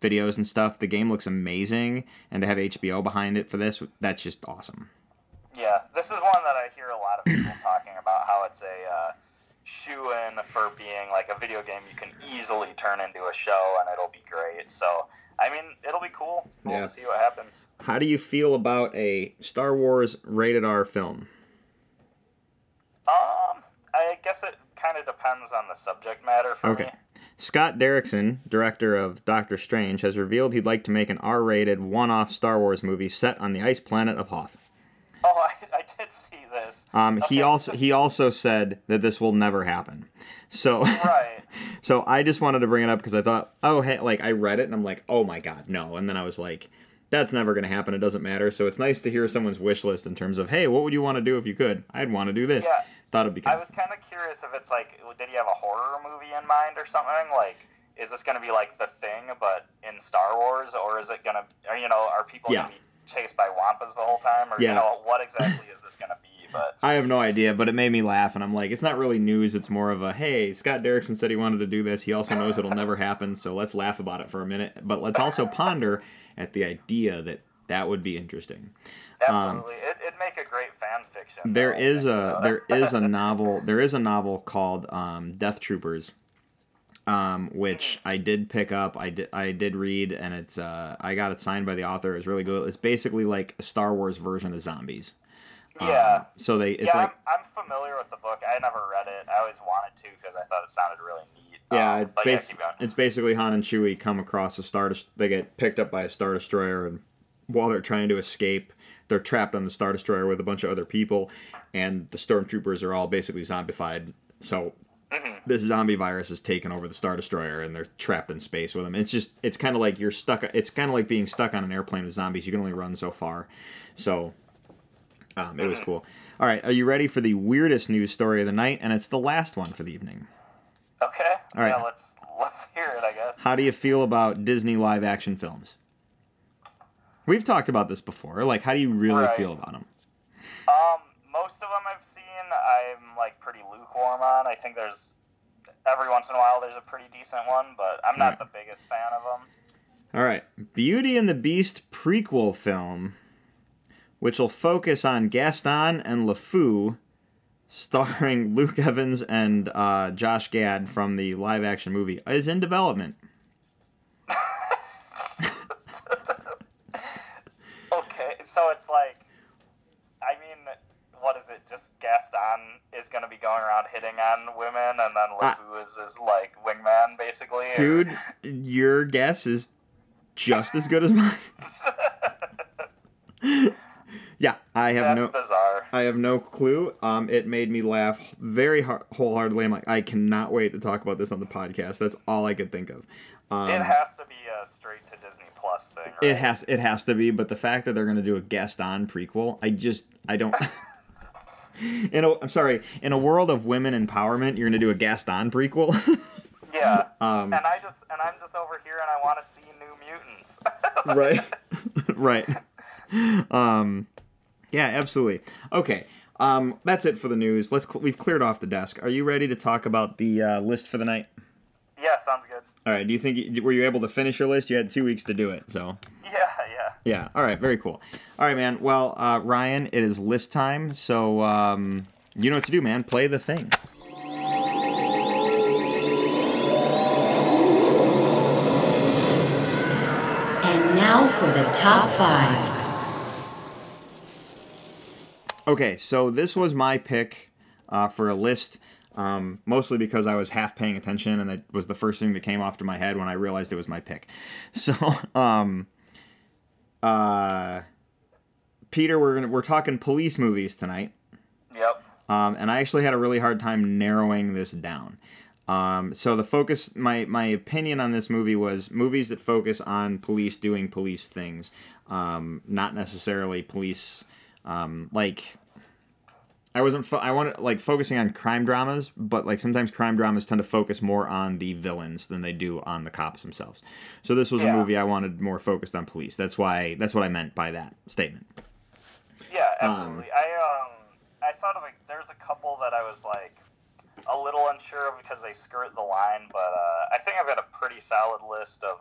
videos and stuff. The game looks amazing, and to have HBO behind it for this, that's just awesome. Yeah, this is one that I hear a lot of people talking about, how it's a shoo-in for being like a video game you can easily turn into a show, and it'll be great. So, I mean, it'll be cool to see what happens. How do you feel about a Star Wars rated R film? I guess it kind of depends on the subject matter for me. Scott Derrickson, director of Doctor Strange, has revealed he'd like to make an R-rated one-off Star Wars movie set on the ice planet of Hoth. Oh, I did see this. He also said that this will never happen. So, right. So I just wanted to bring it up because I thought, I read it and I'm like, oh my god, no. And then I was like, that's never going to happen. It doesn't matter. So it's nice to hear someone's wish list in terms of, hey, what would you want to do if you could? I'd want to do this. Yeah. Thought it'd be good. I was kind of curious if it's like, did he have a horror movie in mind or something? Like, is this going to be like The Thing, but in Star Wars? Or is it going to, are people going to be chased by wampas the whole time, or what exactly is this gonna be? But I have no idea, but it made me laugh, and I'm like, it's not really news, it's more of a, hey, Scott Derrickson said he wanted to do this, he also knows it'll never happen, so let's laugh about it for a minute, but let's also ponder at the idea that would be interesting. Absolutely. It'd make a great fan fiction. There is a novel called Death Troopers, which I did pick up, I did read, and it's I got it signed by the author. It's really good. It's basically like a Star Wars version of zombies. I'm familiar with the book. I never read it. I always wanted to because I thought it sounded really neat. It's basically Han and Chewie come across they get picked up by a Star Destroyer, and while they're trying to escape, they're trapped on the Star Destroyer with a bunch of other people, and the stormtroopers are all basically zombified. So this zombie virus has taken over the Star Destroyer, and they're trapped in space with them. It's kind of like you're stuck. It's kind of like being stuck on an airplane with zombies. You can only run so far. So it was cool. All right, are you ready for the weirdest news story of the night? And it's the last one for the evening. Okay. All right. Yeah, let's hear it, I guess. How do you feel about Disney live action films? We've talked about this before. Like, how do you really feel about them? Most of them I've seen, I'm like pretty lukewarm on. I think there's every once in a while there's a pretty decent one, but I'm not the biggest fan of them. All right. Beauty and the Beast prequel film, which will focus on Gaston and LeFou, starring Luke Evans and Josh Gad from the live-action movie, is in development. Okay, so it's like, I mean, what is it? Just Gaston is going to be going around hitting on women, and then LeFou is his, like, wingman, basically? Dude, your guess is just as good as mine. Yeah, that's bizarre. I have no clue. It made me laugh very wholeheartedly. I'm like, I cannot wait to talk about this on the podcast. That's all I could think of. It has to be a straight to Disney Plus thing, right? It has to be, but the fact that they're going to do a Gaston prequel, I don't... In a world of women empowerment, you're going to do a Gaston prequel? Yeah. I'm just over here and I want to see New Mutants. Right. Yeah, absolutely. Okay. That's it for the news. We've cleared off the desk. Are you ready to talk about the list for the night? Yeah, sounds good. All right. Do you think were you able to finish your list? You had 2 weeks to do it, so. Yeah. All right. Very cool. All right, man. Well, Ryan, it is list time. So you know what to do, man. Play the thing. And now for the top 5. Okay, so this was my pick for a list. Mostly because I was half paying attention, and it was the first thing that came off to my head when I realized it was my pick. So. Peter, we're talking police movies tonight. Yep. And I actually had a really hard time narrowing this down. So the focus, my opinion on this movie was movies that focus on police doing police things, not necessarily police. I wanted focusing on crime dramas, but like sometimes crime dramas tend to focus more on the villains than they do on the cops themselves. So this was a movie I wanted more focused on police. That's what I meant by that statement. Yeah, absolutely. I thought of, there's a couple that I was like a little unsure of because they skirt the line, but I think I've got a pretty solid list of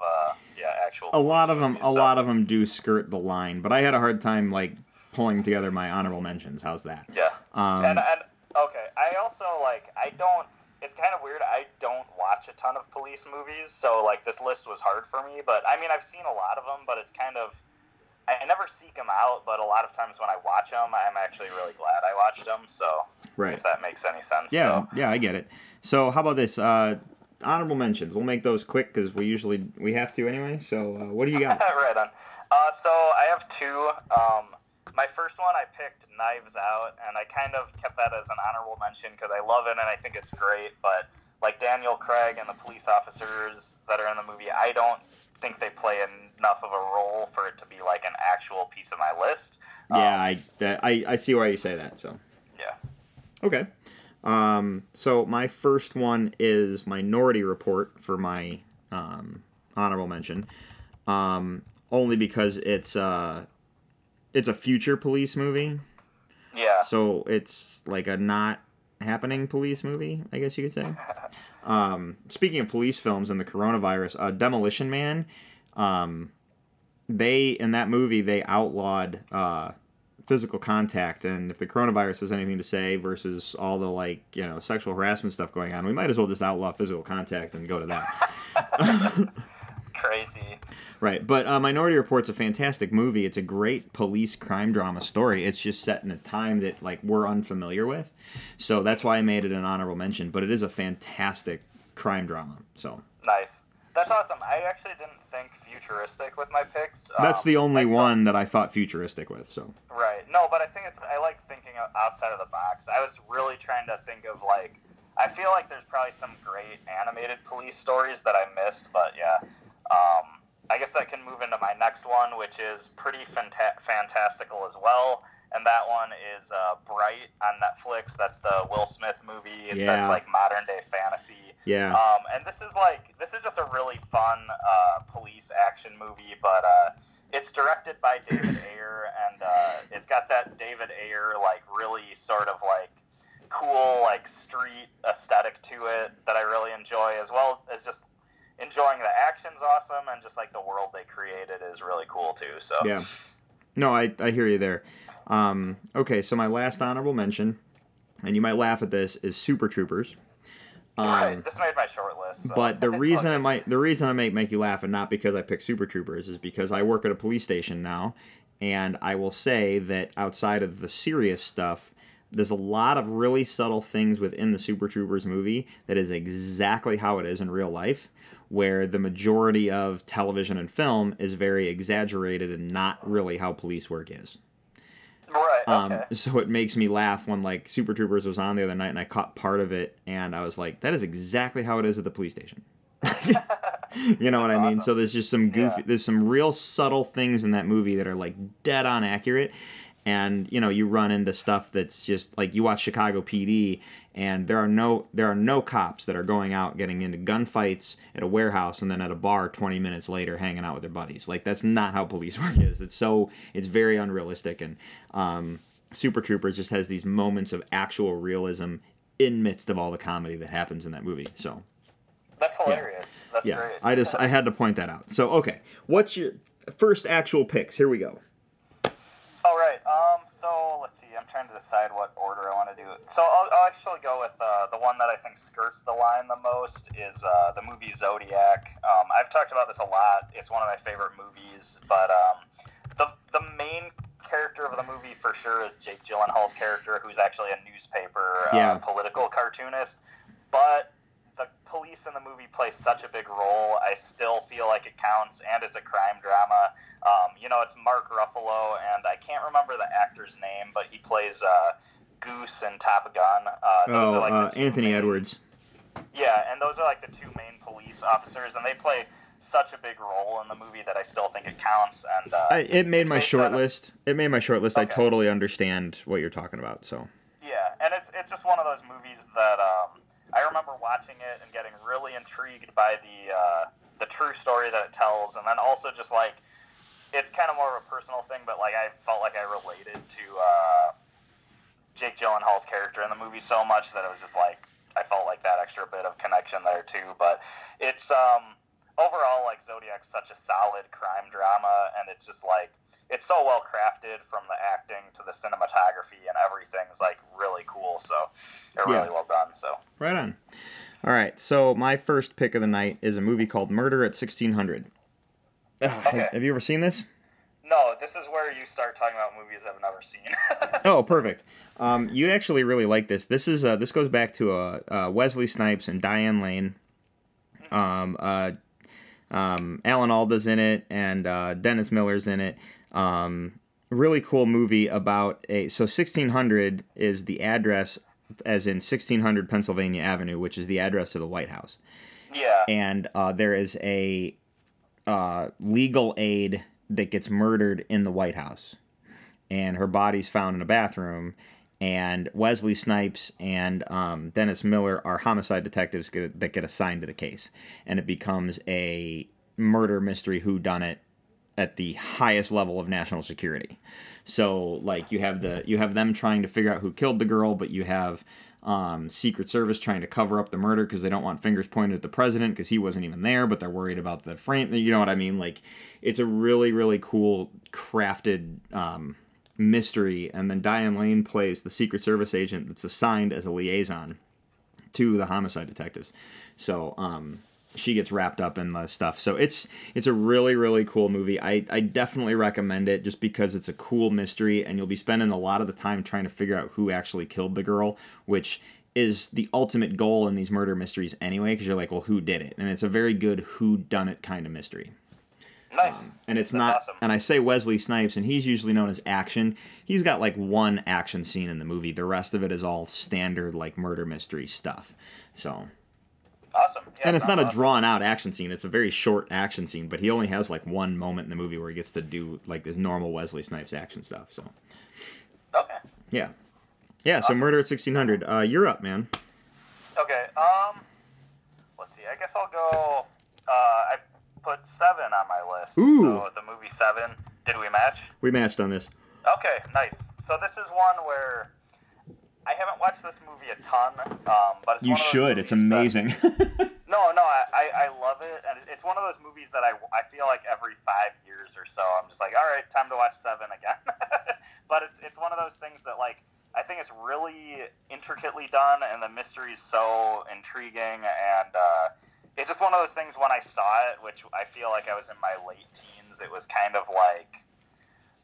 actual. A lot of them do skirt the line, but I had a hard time like pulling together my honorable mentions. How's that? Yeah. And okay, I also I don't. It's kind of weird. I don't watch a ton of police movies, so this list was hard for me. But I mean, I've seen a lot of them, but it's kind of. I never seek them out, but a lot of times when I watch them, I'm actually really glad I watched them, so right. If that makes any sense. Yeah, I get it. So how about this? Honorable mentions. We'll make those quick because we have to anyway, so what do you got? Right on. So I have two. My first one, I picked Knives Out, and I kind of kept that as an honorable mention because I love it and I think it's great, but Daniel Craig and the police officers that are in the movie, I don't think they play enough of a role for it to be an actual piece of my list. I see why you say that. So yeah. Okay. So my first one is Minority Report for my honorable mention, only because it's a future police movie. Yeah. So it's a not happening police movie, I guess you could say. Speaking of police films and the coronavirus, Demolition Man, in that movie, they outlawed physical contact, and if the coronavirus has anything to say versus all the, sexual harassment stuff going on, we might as well just outlaw physical contact and go to that. Crazy. Right, but Minority Report's a fantastic movie. It's a great police crime drama story. It's just set in a time that, we're unfamiliar with, so that's why I made it an honorable mention, but it is a fantastic crime drama, so. Nice. That's awesome. I actually didn't think futuristic with my picks. That's the only one that I thought futuristic with, so. Right. No, but I think I like thinking outside of the box. I was really trying to think of, I feel like there's probably some great animated police stories that I missed, but yeah. I guess that can move into my next one, which is pretty fantastical as well. And that one is Bright on Netflix. That's the Will Smith movie. Yeah. That's modern day fantasy. Yeah. And this is just a really fun police action movie, but it's directed by David Ayer, and it's got that David Ayer really sort of cool street aesthetic to it that I really enjoy, as well as just enjoying the action's awesome, and just the world they created is really cool too. So yeah. No, I hear you there. Okay, so my last honorable mention, and you might laugh at this, is Super Troopers. This made my short list. So. But the reason I might make you laugh, and not because I picked Super Troopers, is because I work at a police station now, and I will say that outside of the serious stuff, there's a lot of really subtle things within the Super Troopers movie that is exactly how it is in real life, where the majority of television and film is very exaggerated and not really how police work is. Right, okay. So it makes me laugh when, Super Troopers was on the other night and I caught part of it, and I was like, that is exactly how it is at the police station. You know what I mean? Awesome. So there's just some goofy... Yeah. There's some real subtle things in that movie that are, dead-on accurate, and, you run into stuff that's just, you watch Chicago PD, and there are no cops that are going out getting into gunfights at a warehouse and then at a bar 20 minutes later hanging out with their buddies. That's not how police work is. It's very unrealistic, and Super Troopers just has these moments of actual realism in midst of all the comedy that happens in that movie, so. That's hilarious. Yeah. That's great. I had to point that out. So, okay, what's your first actual picks? Here we go. All right, so let's see, I'm trying to decide what order I want to do. So I'll actually go with the one that I think skirts the line the most is the movie Zodiac. I've talked about this a lot. It's one of my favorite movies, but the main character of the movie for sure is Jake Gyllenhaal's character, who's actually a newspaper political cartoonist, but the police in the movie play such a big role. I still feel like it counts, and it's a crime drama. It's Mark Ruffalo, and I can't remember the actor's name, but he plays Goose and Top Gun. Anthony Edwards. Yeah, and those are the two main police officers, and they play such a big role in the movie that I still think it counts. And it made my short list. It made my short list. Okay. I totally understand what you're talking about. So. Yeah, and it's just one of those movies that. I remember watching it and getting really intrigued by the true story that it tells, and then also just it's kind of more of a personal thing, but I felt like I related to Jake Gyllenhaal's character in the movie so much that it was just like, I felt like that extra bit of connection there too. But it's overall, like, Zodiac's such a solid crime drama, and it's just like, it's so well crafted, from the acting to the cinematography, and everything's like really cool. So they're really well done. So right on. All right, so my first pick of the night is a movie called Murder at 1600. Okay. Have you ever seen this? No, this is where you start talking about movies I've never seen. Oh, perfect. You'd actually really like this. This is this goes back to Wesley Snipes and Diane Lane. Alan Alda's in it, and Dennis Miller's in it. Really cool movie about a... So 1600 is the address, as in 1600 Pennsylvania Avenue, which is the address of the White House. Yeah. And there is a legal aid that gets murdered in the White House, and her body's found in a bathroom, and Wesley Snipes and Dennis Miller are homicide detectives that get assigned to the case, and it becomes a murder mystery whodunit at the highest level of national security. So, like, you have them trying to figure out who killed the girl, but you have Secret Service trying to cover up the murder because they don't want fingers pointed at the president because he wasn't even there, but they're worried about the frame. You know what I mean? Like, it's a really, really cool crafted mystery. And then Diane Lane plays the Secret Service agent that's assigned as a liaison to the homicide detectives. So she gets wrapped up in the stuff. So it's a really, really cool movie. I definitely recommend it just because it's a cool mystery, and you'll be spending a lot of the time trying to figure out who actually killed the girl, which is the ultimate goal in these murder mysteries anyway, because you're like, well, who did it? And it's a very good whodunit kind of mystery. Nice. And it's not... Awesome. And I say Wesley Snipes, and he's usually known as action. He's got, like, one action scene in the movie. The rest of it is all standard, like, murder mystery stuff. So... Awesome. Yeah, and it's not a drawn-out action scene. It's a very short action scene, but he only has, like, one moment in the movie where he gets to do, like, his normal Wesley Snipes action stuff, so. Okay. Yeah. Yeah, awesome. So Murder at 1600. You're up, man. Okay, let's see. I guess I'll go, I put 7 on my list. Ooh. So the movie 7, did we match? We matched on this. Okay, nice. So this is one where... I haven't watched this movie a ton, but it's... You should. It's amazing. I love it, and it's one of those movies that I feel like every 5 years or so I'm just like, all right, time to watch 7 again. But it's one of those things that, like, I think it's really intricately done, and the mystery's so intriguing, and it's just one of those things when I saw it, which I feel like I was in my late teens, it was kind of like...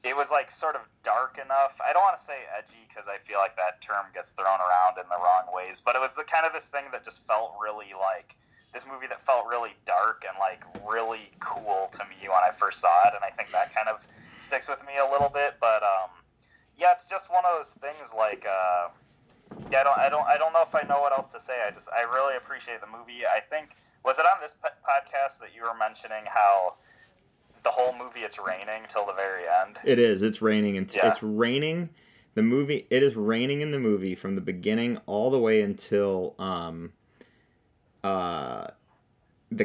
It was, like, sort of dark enough. I don't want to say edgy because I feel like that term gets thrown around in the wrong ways. But it was the kind of this thing that just felt really, like, this movie that felt really dark and, like, really cool to me when I first saw it. And I think that kind of sticks with me a little bit. But, yeah, it's just one of those things, like, yeah, I don't know if I know what else to say. I really appreciate the movie. I think, was it on this podcast that you were mentioning how... The whole movie, it's raining till the very end. It is. It's raining. It's raining. The movie. It is raining in the movie from the beginning all the way until the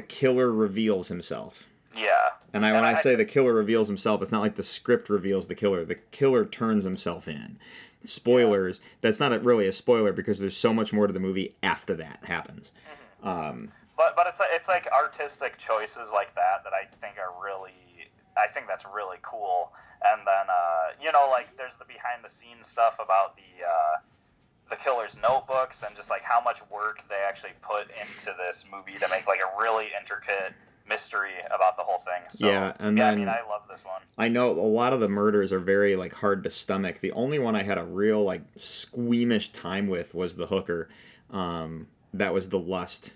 killer reveals himself. Yeah. And when I say the killer reveals himself, it's not like the script reveals the killer. The killer turns himself in. Spoilers. Yeah. That's not really a spoiler because there's so much more to the movie after that happens. Mm-hmm. But it's like artistic choices like that I think are really... I think that's really cool. And then, you know, like, there's the behind-the-scenes stuff about the killer's notebooks and just, like, how much work they actually put into this movie to make, like, a really intricate mystery about the whole thing. So, yeah, and yeah, then... I mean, I love this one. I know a lot of the murders are very, like, hard to stomach. The only one I had a real, like, squeamish time with was the hooker. That was the lust...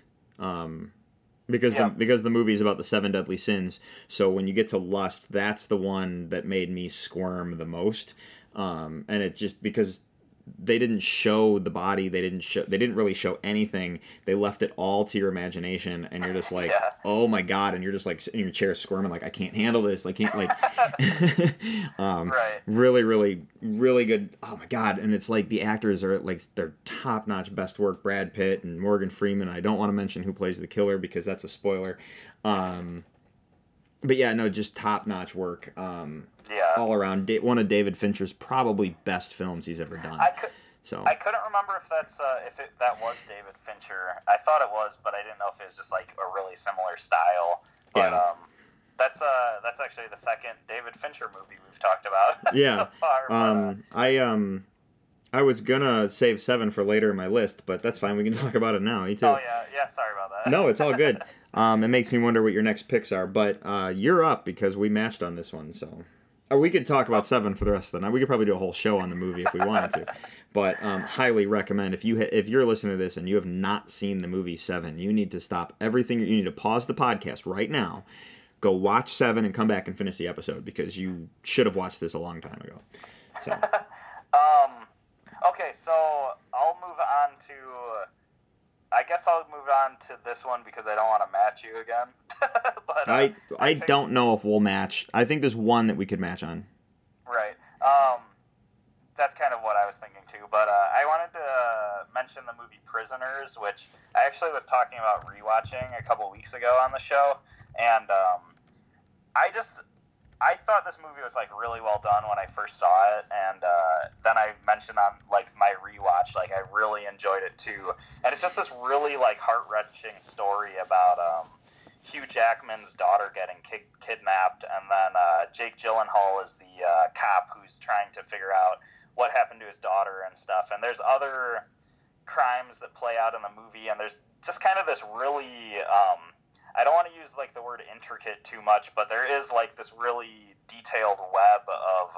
because the movie's about the 7 deadly sins, so when you get to lust, that's the one that made me squirm the most. And it's just because they didn't show the body, they didn't really show anything. They left it all to your imagination, and you're just like, yeah. Oh my God, and you're just like in your chair squirming, like, I can't handle this. I can't, like, right. Really, really, really good. Oh my God. And it's like the actors are like their top notch best work, Brad Pitt and Morgan Freeman. I don't want to mention who plays the killer because that's a spoiler. But yeah, no, just top-notch work all around. One of David Fincher's probably best films he's ever done. So I couldn't remember if that's if that was David Fincher. I thought it was, but I didn't know if it was just like a really similar style. But, yeah. That's actually the second David Fincher movie we've talked about. Yeah. So far, I was gonna save 7 for later in my list, but that's fine. We can talk about it now. You too. Oh yeah. Sorry about that. No, it's all good. It makes me wonder what your next picks are, but you're up because we matched on this one, so. Or we could talk about 7 for the rest of the night. We could probably do a whole show on the movie if we wanted to. But highly recommend, if you're listening to this and you have not seen the movie 7, you need to stop everything. You need to pause the podcast right now, go watch 7, and come back and finish the episode because you should have watched this a long time ago. So. Okay, so I'll move on to... I guess I'll move on to this one because I don't want to match you again. But, I don't know if we'll match. I think there's one that we could match on. Right. That's kind of what I was thinking too. But I wanted to mention the movie Prisoners, which I actually was talking about rewatching a couple weeks ago on the show. And I thought this movie was like really well done when I first saw it, and then I mentioned on like my rewatch, like I really enjoyed it too. And it's just this really like heart-wrenching story about Hugh Jackman's daughter getting kidnapped, and then Jake Gyllenhaal is the cop who's trying to figure out what happened to his daughter and stuff. And there's other crimes that play out in the movie, and there's just kind of this really I don't want to use like the word intricate too much, but there is like this really detailed web of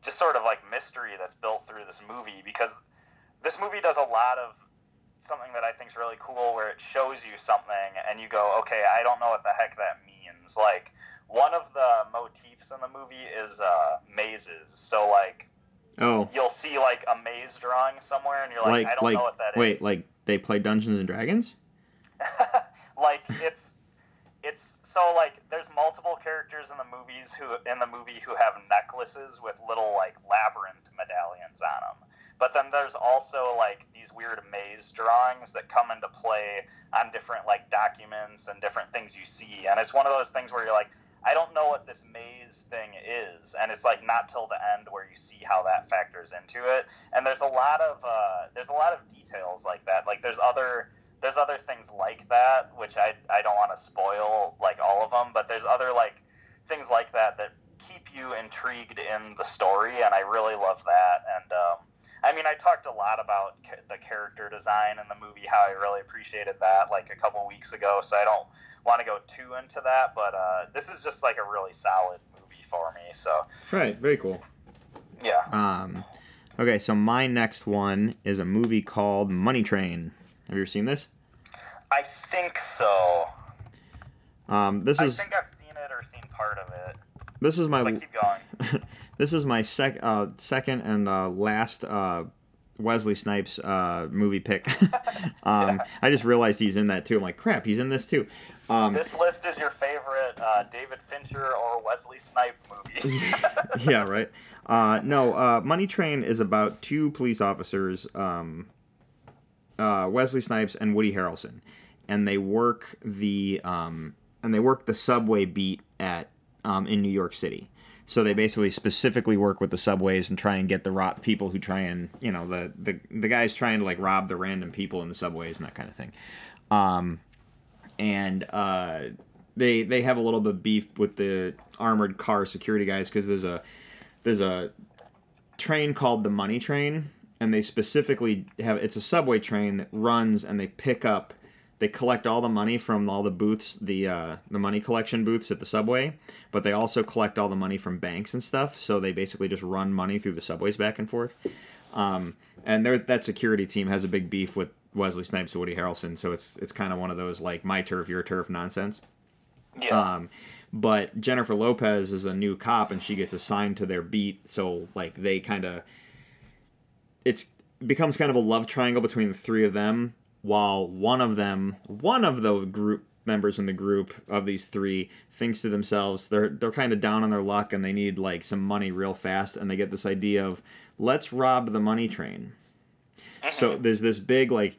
just sort of like mystery that's built through this movie, because this movie does a lot of something that I think is really cool where it shows you something and you go, okay, I don't know what the heck that means. Like one of the motifs in the movie is mazes. So like you'll see like a maze drawing somewhere and you're like I don't know what that is. Wait, like they play Dungeons and Dragons? Like it's so like there's multiple characters in the movies who have necklaces with little like labyrinth medallions on them. But then there's also like these weird maze drawings that come into play on different like documents and different things you see. And it's one of those things where you're like, I don't know what this maze thing is. And it's like not till the end where you see how that factors into it. And there's a lot of details like that. Like there's other things like that, which I don't want to spoil like all of them, but there's other like things like that keep you intrigued in the story, and I really love that. And I mean, I talked a lot about the character design in the movie, how I really appreciated that like a couple weeks ago, so I don't want to go too into that, but this is just like a really solid movie for me. So right, very cool. Yeah. Okay, so my next one is a movie called Money Train. Have you ever seen this? I think so. I think I've seen it or seen part of it. This is my. But keep going. This is my second and last Wesley Snipes movie pick. Yeah. I just realized he's in that too. I'm like, crap, he's in this too. This list is your favorite David Fincher or Wesley Snipes movie. Yeah, right. Money Train is about two police officers. Wesley Snipes and Woody Harrelson, and they work the subway beat at in New York City. So they basically specifically work with the subways and try and get the people who try and, you know, the guys trying to like rob the random people in the subways and that kind of thing. They have a little bit of beef with the armored car security guys because there's a train called the Money Train. And they specifically it's a subway train that runs, and they collect all the money from all the booths, the money collection booths at the subway, but they also collect all the money from banks and stuff, so they basically just run money through the subways back and forth. And that security team has a big beef with Wesley Snipes and Woody Harrelson, so it's kind of one of those, like, my turf, your turf nonsense. Yeah. But Jennifer Lopez is a new cop, and she gets assigned to their beat, so, like, they kind of... It becomes kind of a love triangle between the three of them, while one of the group members in the group of these three thinks to themselves, they're kind of down on their luck and they need like some money real fast, and they get this idea of, let's rob the Money Train. So there's this big like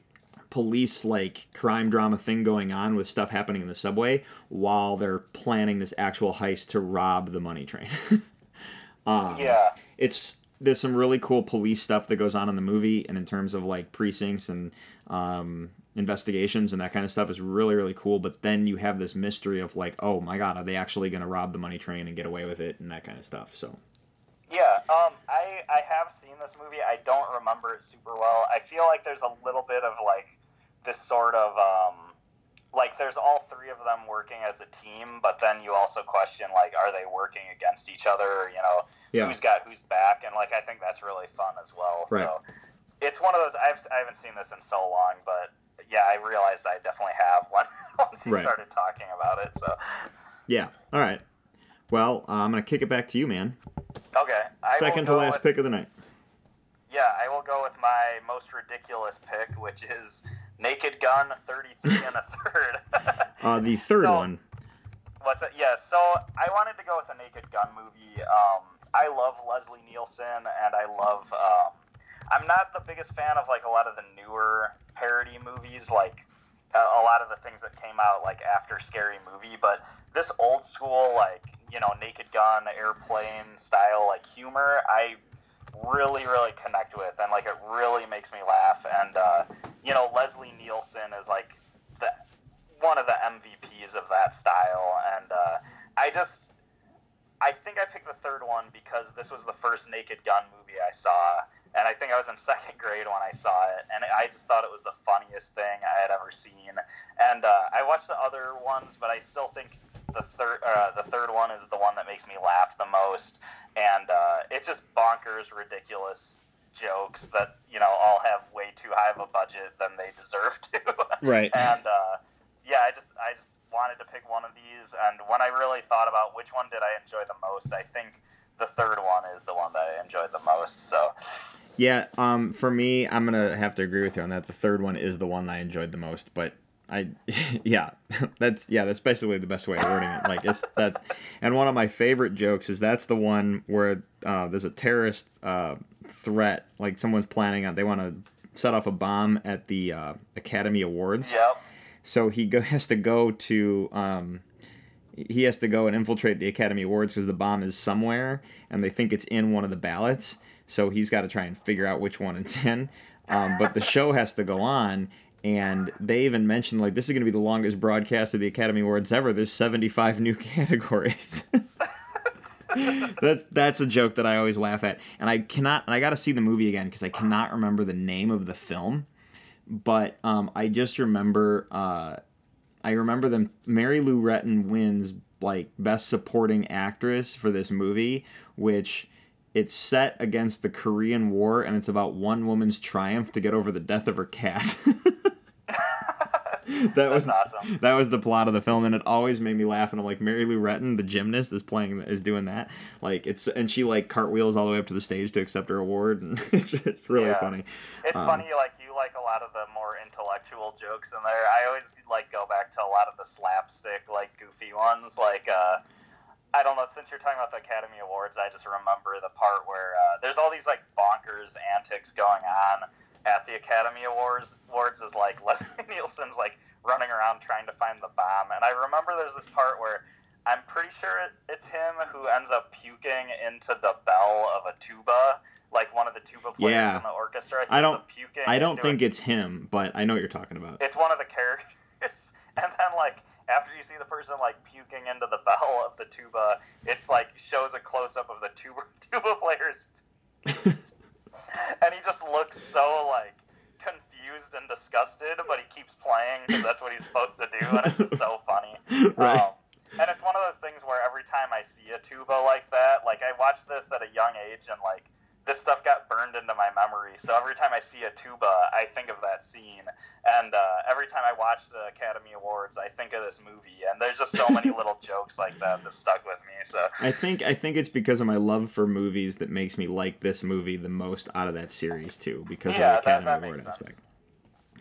police like crime drama thing going on with stuff happening in the subway while they're planning this actual heist to rob the Money Train. Yeah. It's there's some really cool police stuff that goes on in the movie, and in terms of like precincts and investigations and that kind of stuff is really, really cool. But then you have this mystery of like, oh my God, are they actually going to rob the money train and get away with it and that kind of stuff? So yeah, I have seen this movie. I don't remember it super well. I feel like there's a little bit of like this sort of like there's all three of them working as a team, but then you also question like, are they working against each other? You know, yeah. Who's got who's back, and like I think that's really fun as well. Right. So it's one of those I haven't seen this in so long, but yeah, I realized I definitely have one once you started talking about it. So yeah, all right. Well, I'm gonna kick it back to you, man. Okay. Second to last pick of the night. Yeah, I will go with my most ridiculous pick, which is Naked Gun 33 1/3. The third one. What's it? Yeah, so I wanted to go with a Naked Gun movie. I love Leslie Nielsen, and I love. I'm not the biggest fan of like a lot of the newer parody movies, like a lot of the things that came out like after Scary Movie, but this old school like you know Naked Gun, Airplane style like humor, I really connect with, and like it really makes me laugh. And you know, Leslie Nielsen is like one of the MVPs of that style, and I think I picked the third one because this was the first Naked Gun movie I saw, and I think I was in second grade when I saw it, and I just thought it was the funniest thing I had ever seen. And I watched the other ones, but I still think the third one is the one that makes me laugh the most, and it's just bonkers, ridiculous jokes that you know all have way too high of a budget than they deserve to. Right. And yeah, I just wanted to pick one of these, and when I really thought about which one did I enjoy the most, I think the third one is the one that I enjoyed the most. So yeah, for me, I'm gonna have to agree with you on that. The third one is the one that I enjoyed the most, but that's basically the best way of wording it. Like it's that, and one of my favorite jokes is that's the one where there's a terrorist threat, like someone's planning on they want to set off a bomb at the Academy Awards. Yep. So he has to go and infiltrate the Academy Awards because the bomb is somewhere, and they think it's in one of the ballots. So he's got to try and figure out which one it's in. But the show has to go on. And they even mentioned, like, this is going to be the longest broadcast of the Academy Awards ever. There's 75 new categories. That's a joke that I always laugh at. And I got to see the movie again because I cannot remember the name of the film. But I just remember, Mary Lou Retton wins, like, Best Supporting Actress for this movie, which... It's set against the Korean War, and it's about one woman's triumph to get over the death of her cat. That's awesome. That was the plot of the film, and it always made me laugh. And I'm like, Mary Lou Retton, the gymnast, is doing that. Like and she like cartwheels all the way up to the stage to accept her award, and it's really funny. It's funny, like you like a lot of the more intellectual jokes in there. I always like go back to a lot of the slapstick, like goofy ones, like. I don't know, since you're talking about the Academy Awards, I just remember the part where there's all these, like, bonkers antics going on at the Academy Awards is, like, Leslie Nielsen's, like, running around trying to find the bomb. And I remember there's this part where I'm pretty sure it's him who ends up puking into the bell of a tuba, like one of the tuba players in the orchestra. I don't think it's him, but I know what you're talking about. It's one of the characters. And then, like, after you see the person, like, puking into the bell of the tuba, it's, like, shows a close-up of the tuba player's face. And he just looks so, like, confused and disgusted, but he keeps playing because that's what he's supposed to do, and it's just so funny. Right. And it's one of those things where every time I see a tuba like that, like, I watched this at a young age, and, like, this stuff got burned into my memory. So every time I see a tuba, I think of that scene. And every time I watch the Academy Awards, I think of this movie. And there's just so many little jokes like that stuck with me. So I think it's because of my love for movies that makes me like this movie the most out of that series, too, because of the Academy Award aspect.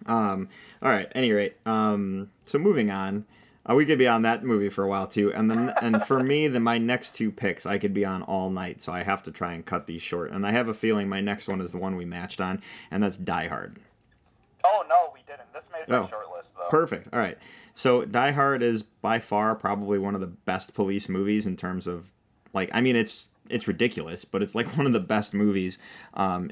All right. At any rate, so moving on. We could be on that movie for a while, too. And for me, my next two picks, I could be on all night, so I have to try and cut these short. And I have a feeling my next one is the one we matched on, and that's Die Hard. Oh, no, we didn't. This made my short list, though. Perfect. All right. So Die Hard is by far probably one of the best police movies in terms of Like, I mean, it's ridiculous, but it's like one of the best movies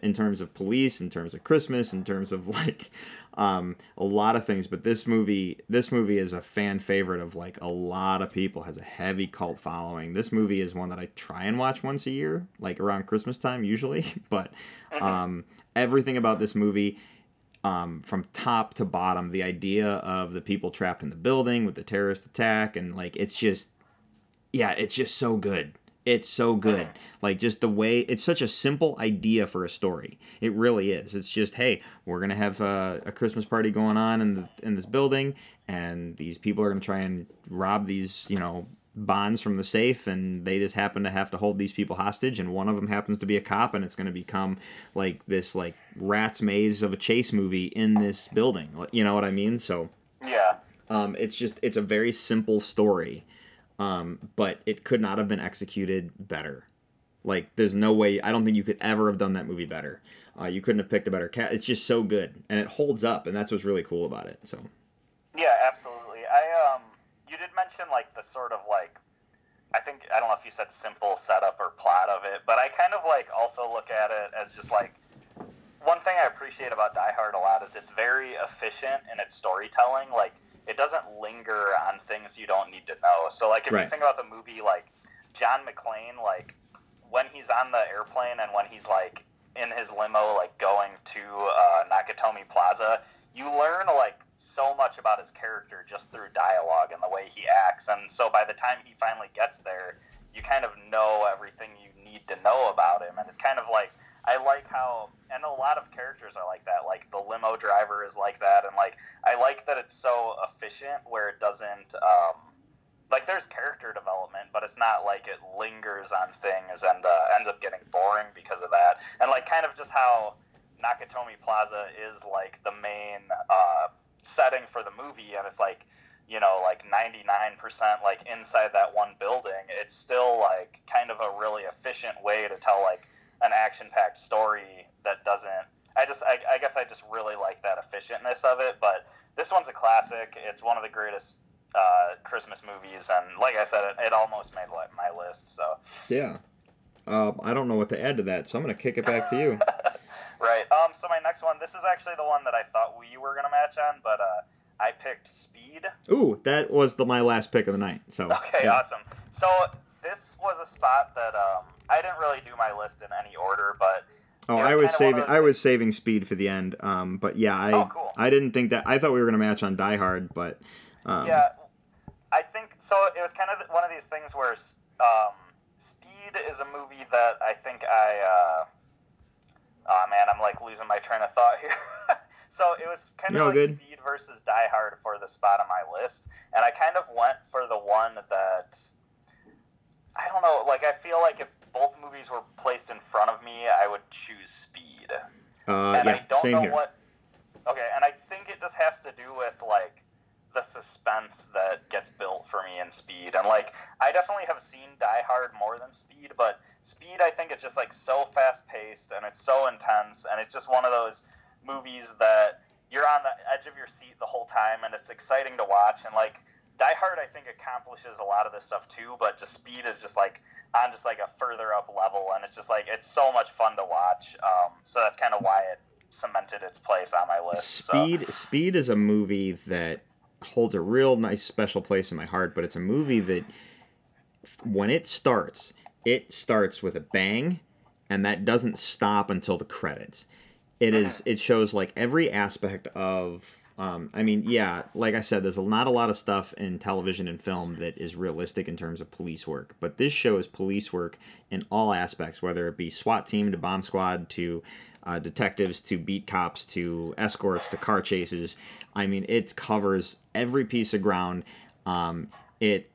in terms of police, in terms of Christmas, in terms of like a lot of things. But this movie is a fan favorite of like a lot of people, has a heavy cult following. This movie is one that I try and watch once a year, like around Christmas time usually. But everything about this movie, from top to bottom, the idea of the people trapped in the building with the terrorist attack, and like it's just so good. It's so good. Like, just the way... It's such a simple idea for a story. It really is. It's just, hey, we're going to have a Christmas party going on in this building, and these people are going to try and rob these, you know, bonds from the safe, and they just happen to have to hold these people hostage, and one of them happens to be a cop, and it's going to become, like, this, like, rat's maze of a chase movie in this building. You know what I mean? So... Yeah. It's just... It's a very simple story. But it could not have been executed better. Like, there's no way. I don't think you could ever have done that movie better. You couldn't have picked a better cast. It's just so good, and it holds up, and that's what's really cool about it. So. Yeah, absolutely. I you did mention like the sort of like, I think, I don't know if you said simple setup or plot of it, but I kind of like also look at it as just like, one thing I appreciate about Die Hard a lot is it's very efficient in its storytelling. Like, it doesn't linger on things you don't need to know. So, like, if you think about the movie, like, John McClane, like, when he's on the airplane and when he's, like, in his limo, like, going to Nakatomi Plaza, you learn, like, so much about his character just through dialogue and the way he acts. And so by the time he finally gets there, you kind of know everything you need to know about him. And it's kind of like... I like how, and a lot of characters are like that, like the limo driver is like that, and like, I like that it's so efficient where it doesn't, like, there's character development, but it's not like it lingers on things and ends up getting boring because of that, and like, kind of just how Nakatomi Plaza is like the main setting for the movie, and it's like, you know, like 99% like inside that one building, it's still like kind of a really efficient way to tell like an action-packed story that doesn't... I guess I just really like that efficientness of it, but this one's a classic. It's one of the greatest Christmas movies, and like I said, it almost made my list, so... Yeah. I don't know what to add to that, so I'm going to kick it back to you. Right. So my next one, this is actually the one that I thought we were going to match on, but I picked Speed. Ooh, that was my last pick of the night, so... Okay, yeah. Awesome. So... This was a spot that I didn't really do my list in any order, but... Oh, I was saving Speed for the end, but yeah, cool. I didn't think that... I thought we were going to match on Die Hard, but... Yeah, I think... So it was kind of one of these things where Speed is a movie that I think I... Oh, man, I'm like losing my train of thought here. So it was kind of like good. Speed versus Die Hard for the spot on my list, and I kind of went for the one that... I don't know, like, I feel like if both movies were placed in front of me, I would choose Speed. And yeah, I don't know here. Okay, and I think it just has to do with, like, the suspense that gets built for me in Speed. And, like, I definitely have seen Die Hard more than Speed, but Speed, I think, it's just, like, so fast-paced, and it's so intense, and it's just one of those movies that you're on the edge of your seat the whole time, and it's exciting to watch, and, like... Die Hard, I think, accomplishes a lot of this stuff, too, but just Speed is just, like, on just, like, a further-up level, and it's just, like, it's so much fun to watch, so that's kind of why it cemented its place on my list. Speed is a movie that holds a real nice special place in my heart, but it's a movie that, when it starts with a bang, and that doesn't stop until the credits. It shows, like, every aspect of... I mean, yeah, like I said, there's not a lot of stuff in television and film that is realistic in terms of police work, but this show is police work in all aspects, whether it be SWAT team to bomb squad to detectives to beat cops to escorts to car chases. I mean, it covers every piece of ground. It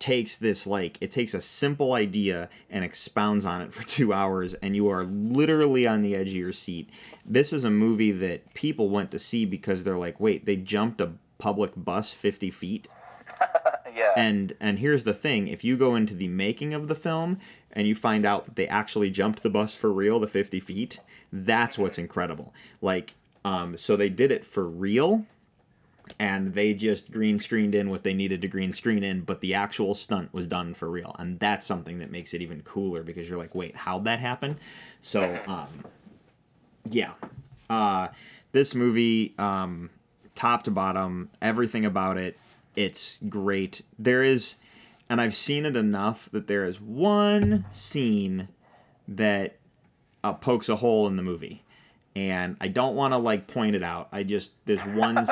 takes this, like, it takes a simple idea and expounds on it for 2 hours, and you are literally on the edge of your seat. This is a movie that people went to see because they're like, wait, they jumped a public bus 50 feet? Yeah. And here's the thing, if you go into the making of the film and you find out that they actually jumped the bus for real, the 50 feet, that's what's incredible. Like, so they did it for real, and they just green screened in what they needed to green screen in, but the actual stunt was done for real. And that's something that makes it even cooler, because you're like, wait, how'd that happen? So, yeah. This movie, top to bottom, everything about it, it's great. There is, and I've seen it enough that there is one scene that pokes a hole in the movie. And I don't want to, like, point it out. I just, there's one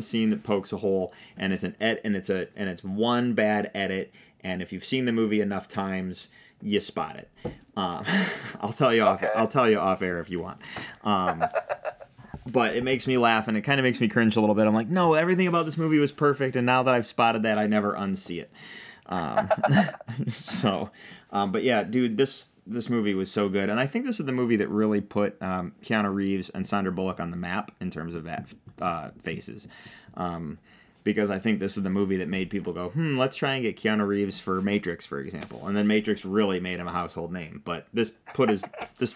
scene that pokes a hole, and it's one bad edit. And if you've seen the movie enough times, you spot it. I'll tell you off air if you want. But it makes me laugh, and it kind of makes me cringe a little bit. I'm like, no, everything about this movie was perfect, and now that I've spotted that, I never unsee it. But yeah, dude, this movie was so good, and I think this is the movie that really put Keanu Reeves and Sandra Bullock on the map in terms of that faces, because I think this is the movie that made people go, let's try and get Keanu Reeves for Matrix, for example, and then Matrix really made him a household name, but this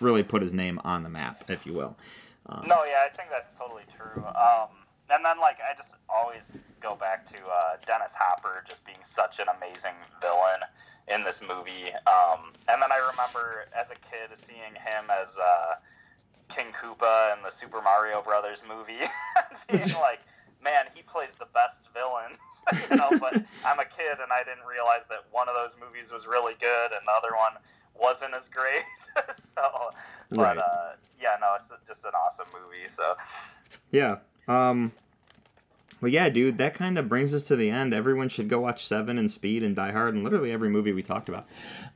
really put his name on the map, if you will. No, yeah, I think that's totally true. And then, like, I just always go back to Dennis Hopper just being such an amazing villain in this movie. And then I remember as a kid seeing him as King Koopa in the Super Mario Brothers movie, being like, man, he plays the best villains, you know, but I'm a kid and I didn't realize that one of those movies was really good and the other one wasn't as great. So, right. But, yeah, no, it's just an awesome movie, so. Yeah. Well, yeah, dude, that kind of brings us to the end. Everyone should go watch Seven and Speed and Die Hard and literally every movie we talked about.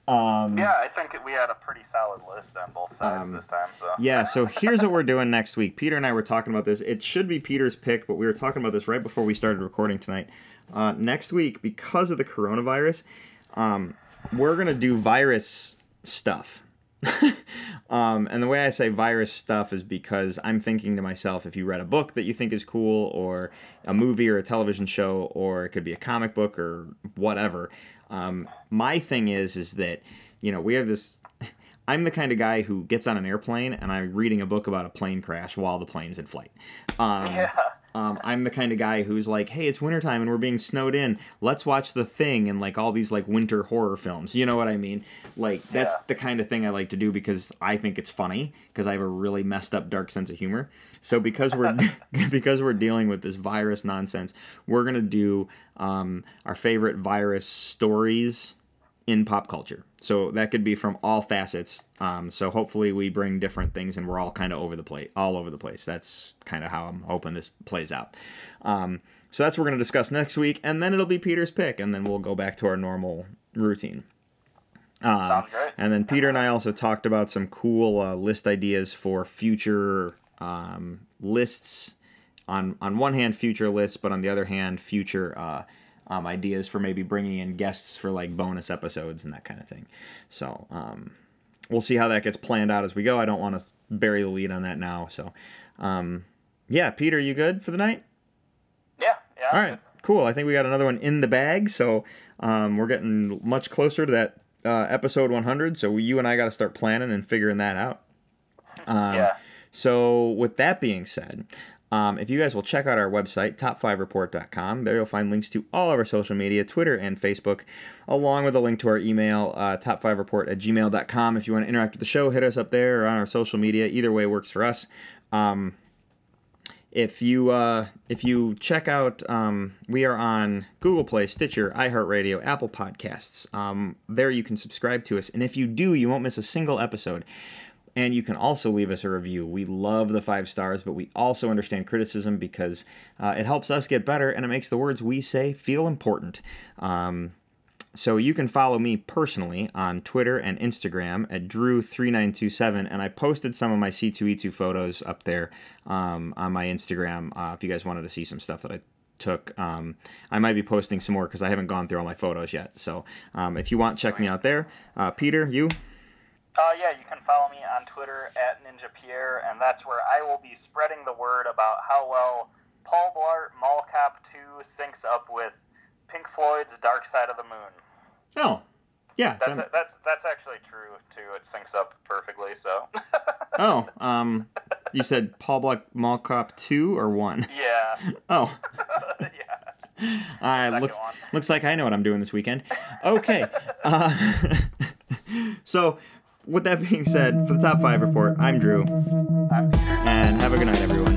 Yeah, I think we had a pretty solid list on both sides this time. So yeah, so here's what we're doing next week. Peter and I were talking about this. It should be Peter's pick, but we were talking about this right before we started recording tonight. Next week, because of the coronavirus, we're going to do virus stuff. And the way I say virus stuff is because I'm thinking to myself, if you read a book that you think is cool, or a movie or a television show, or it could be a comic book or whatever. My thing is that, you know, we have this, I'm the kind of guy who gets on an airplane and I'm reading a book about a plane crash while the plane's in flight. Yeah. I'm the kind of guy who's like, hey, it's wintertime and we're being snowed in. Let's watch The Thing and, like, all these, like, winter horror films. You know what I mean? Like, that's the kind of thing I like to do because I think it's funny, because I have a really messed up, dark sense of humor. So because we're dealing with this virus nonsense, we're going to do our favorite virus stories in pop culture. So that could be from all facets. So hopefully we bring different things and we're all kind of all over the place. That's kind of how I'm hoping this plays out. So that's what we're going to discuss next week, and then it'll be Peter's pick, and then we'll go back to our normal routine. Sounds great. And then Peter and I also talked about some cool list ideas for future lists. On one hand, future lists, but on the other hand, future ideas for maybe bringing in guests for, like, bonus episodes and that kind of thing. So we'll see how that gets planned out as we go. I don't want to bury the lead on that now. So, yeah, Peter, you good for the night? Yeah. All right, cool. I think we got another one in the bag. So we're getting much closer to that episode 100. So you and I got to start planning and figuring that out. Yeah. So with that being said, if you guys will check out our website, top5report.com, there you'll find links to all of our social media, Twitter and Facebook, along with a link to our email, top5report@gmail.com. If you want to interact with the show, hit us up there or on our social media. Either way works for us. If you check out, we are on Google Play, Stitcher, iHeartRadio, Apple Podcasts. There you can subscribe to us. And if you do, you won't miss a single episode. And you can also leave us a review. We love the 5 stars, but we also understand criticism because it helps us get better, and it makes the words we say feel important. So you can follow me personally on Twitter and Instagram at Drew3927, and I posted some of my C2E2 photos up there on my Instagram if you guys wanted to see some stuff that I took. I might be posting some more because I haven't gone through all my photos yet. So if you want, check me out there. Peter, you? Yeah, you can follow me on Twitter at NinjaPierre, and that's where I will be spreading the word about how well Paul Blart Mall Cop 2 syncs up with Pink Floyd's Dark Side of the Moon. Oh, Yeah, that's actually true too. It syncs up perfectly. So. Oh, you said Paul Blart Mall Cop 2 or 1? Yeah. Oh. Yeah. Looks like I know what I'm doing this weekend. Okay. So, with that being said, for the top 5 report, I'm Drew. And have a good night, everyone.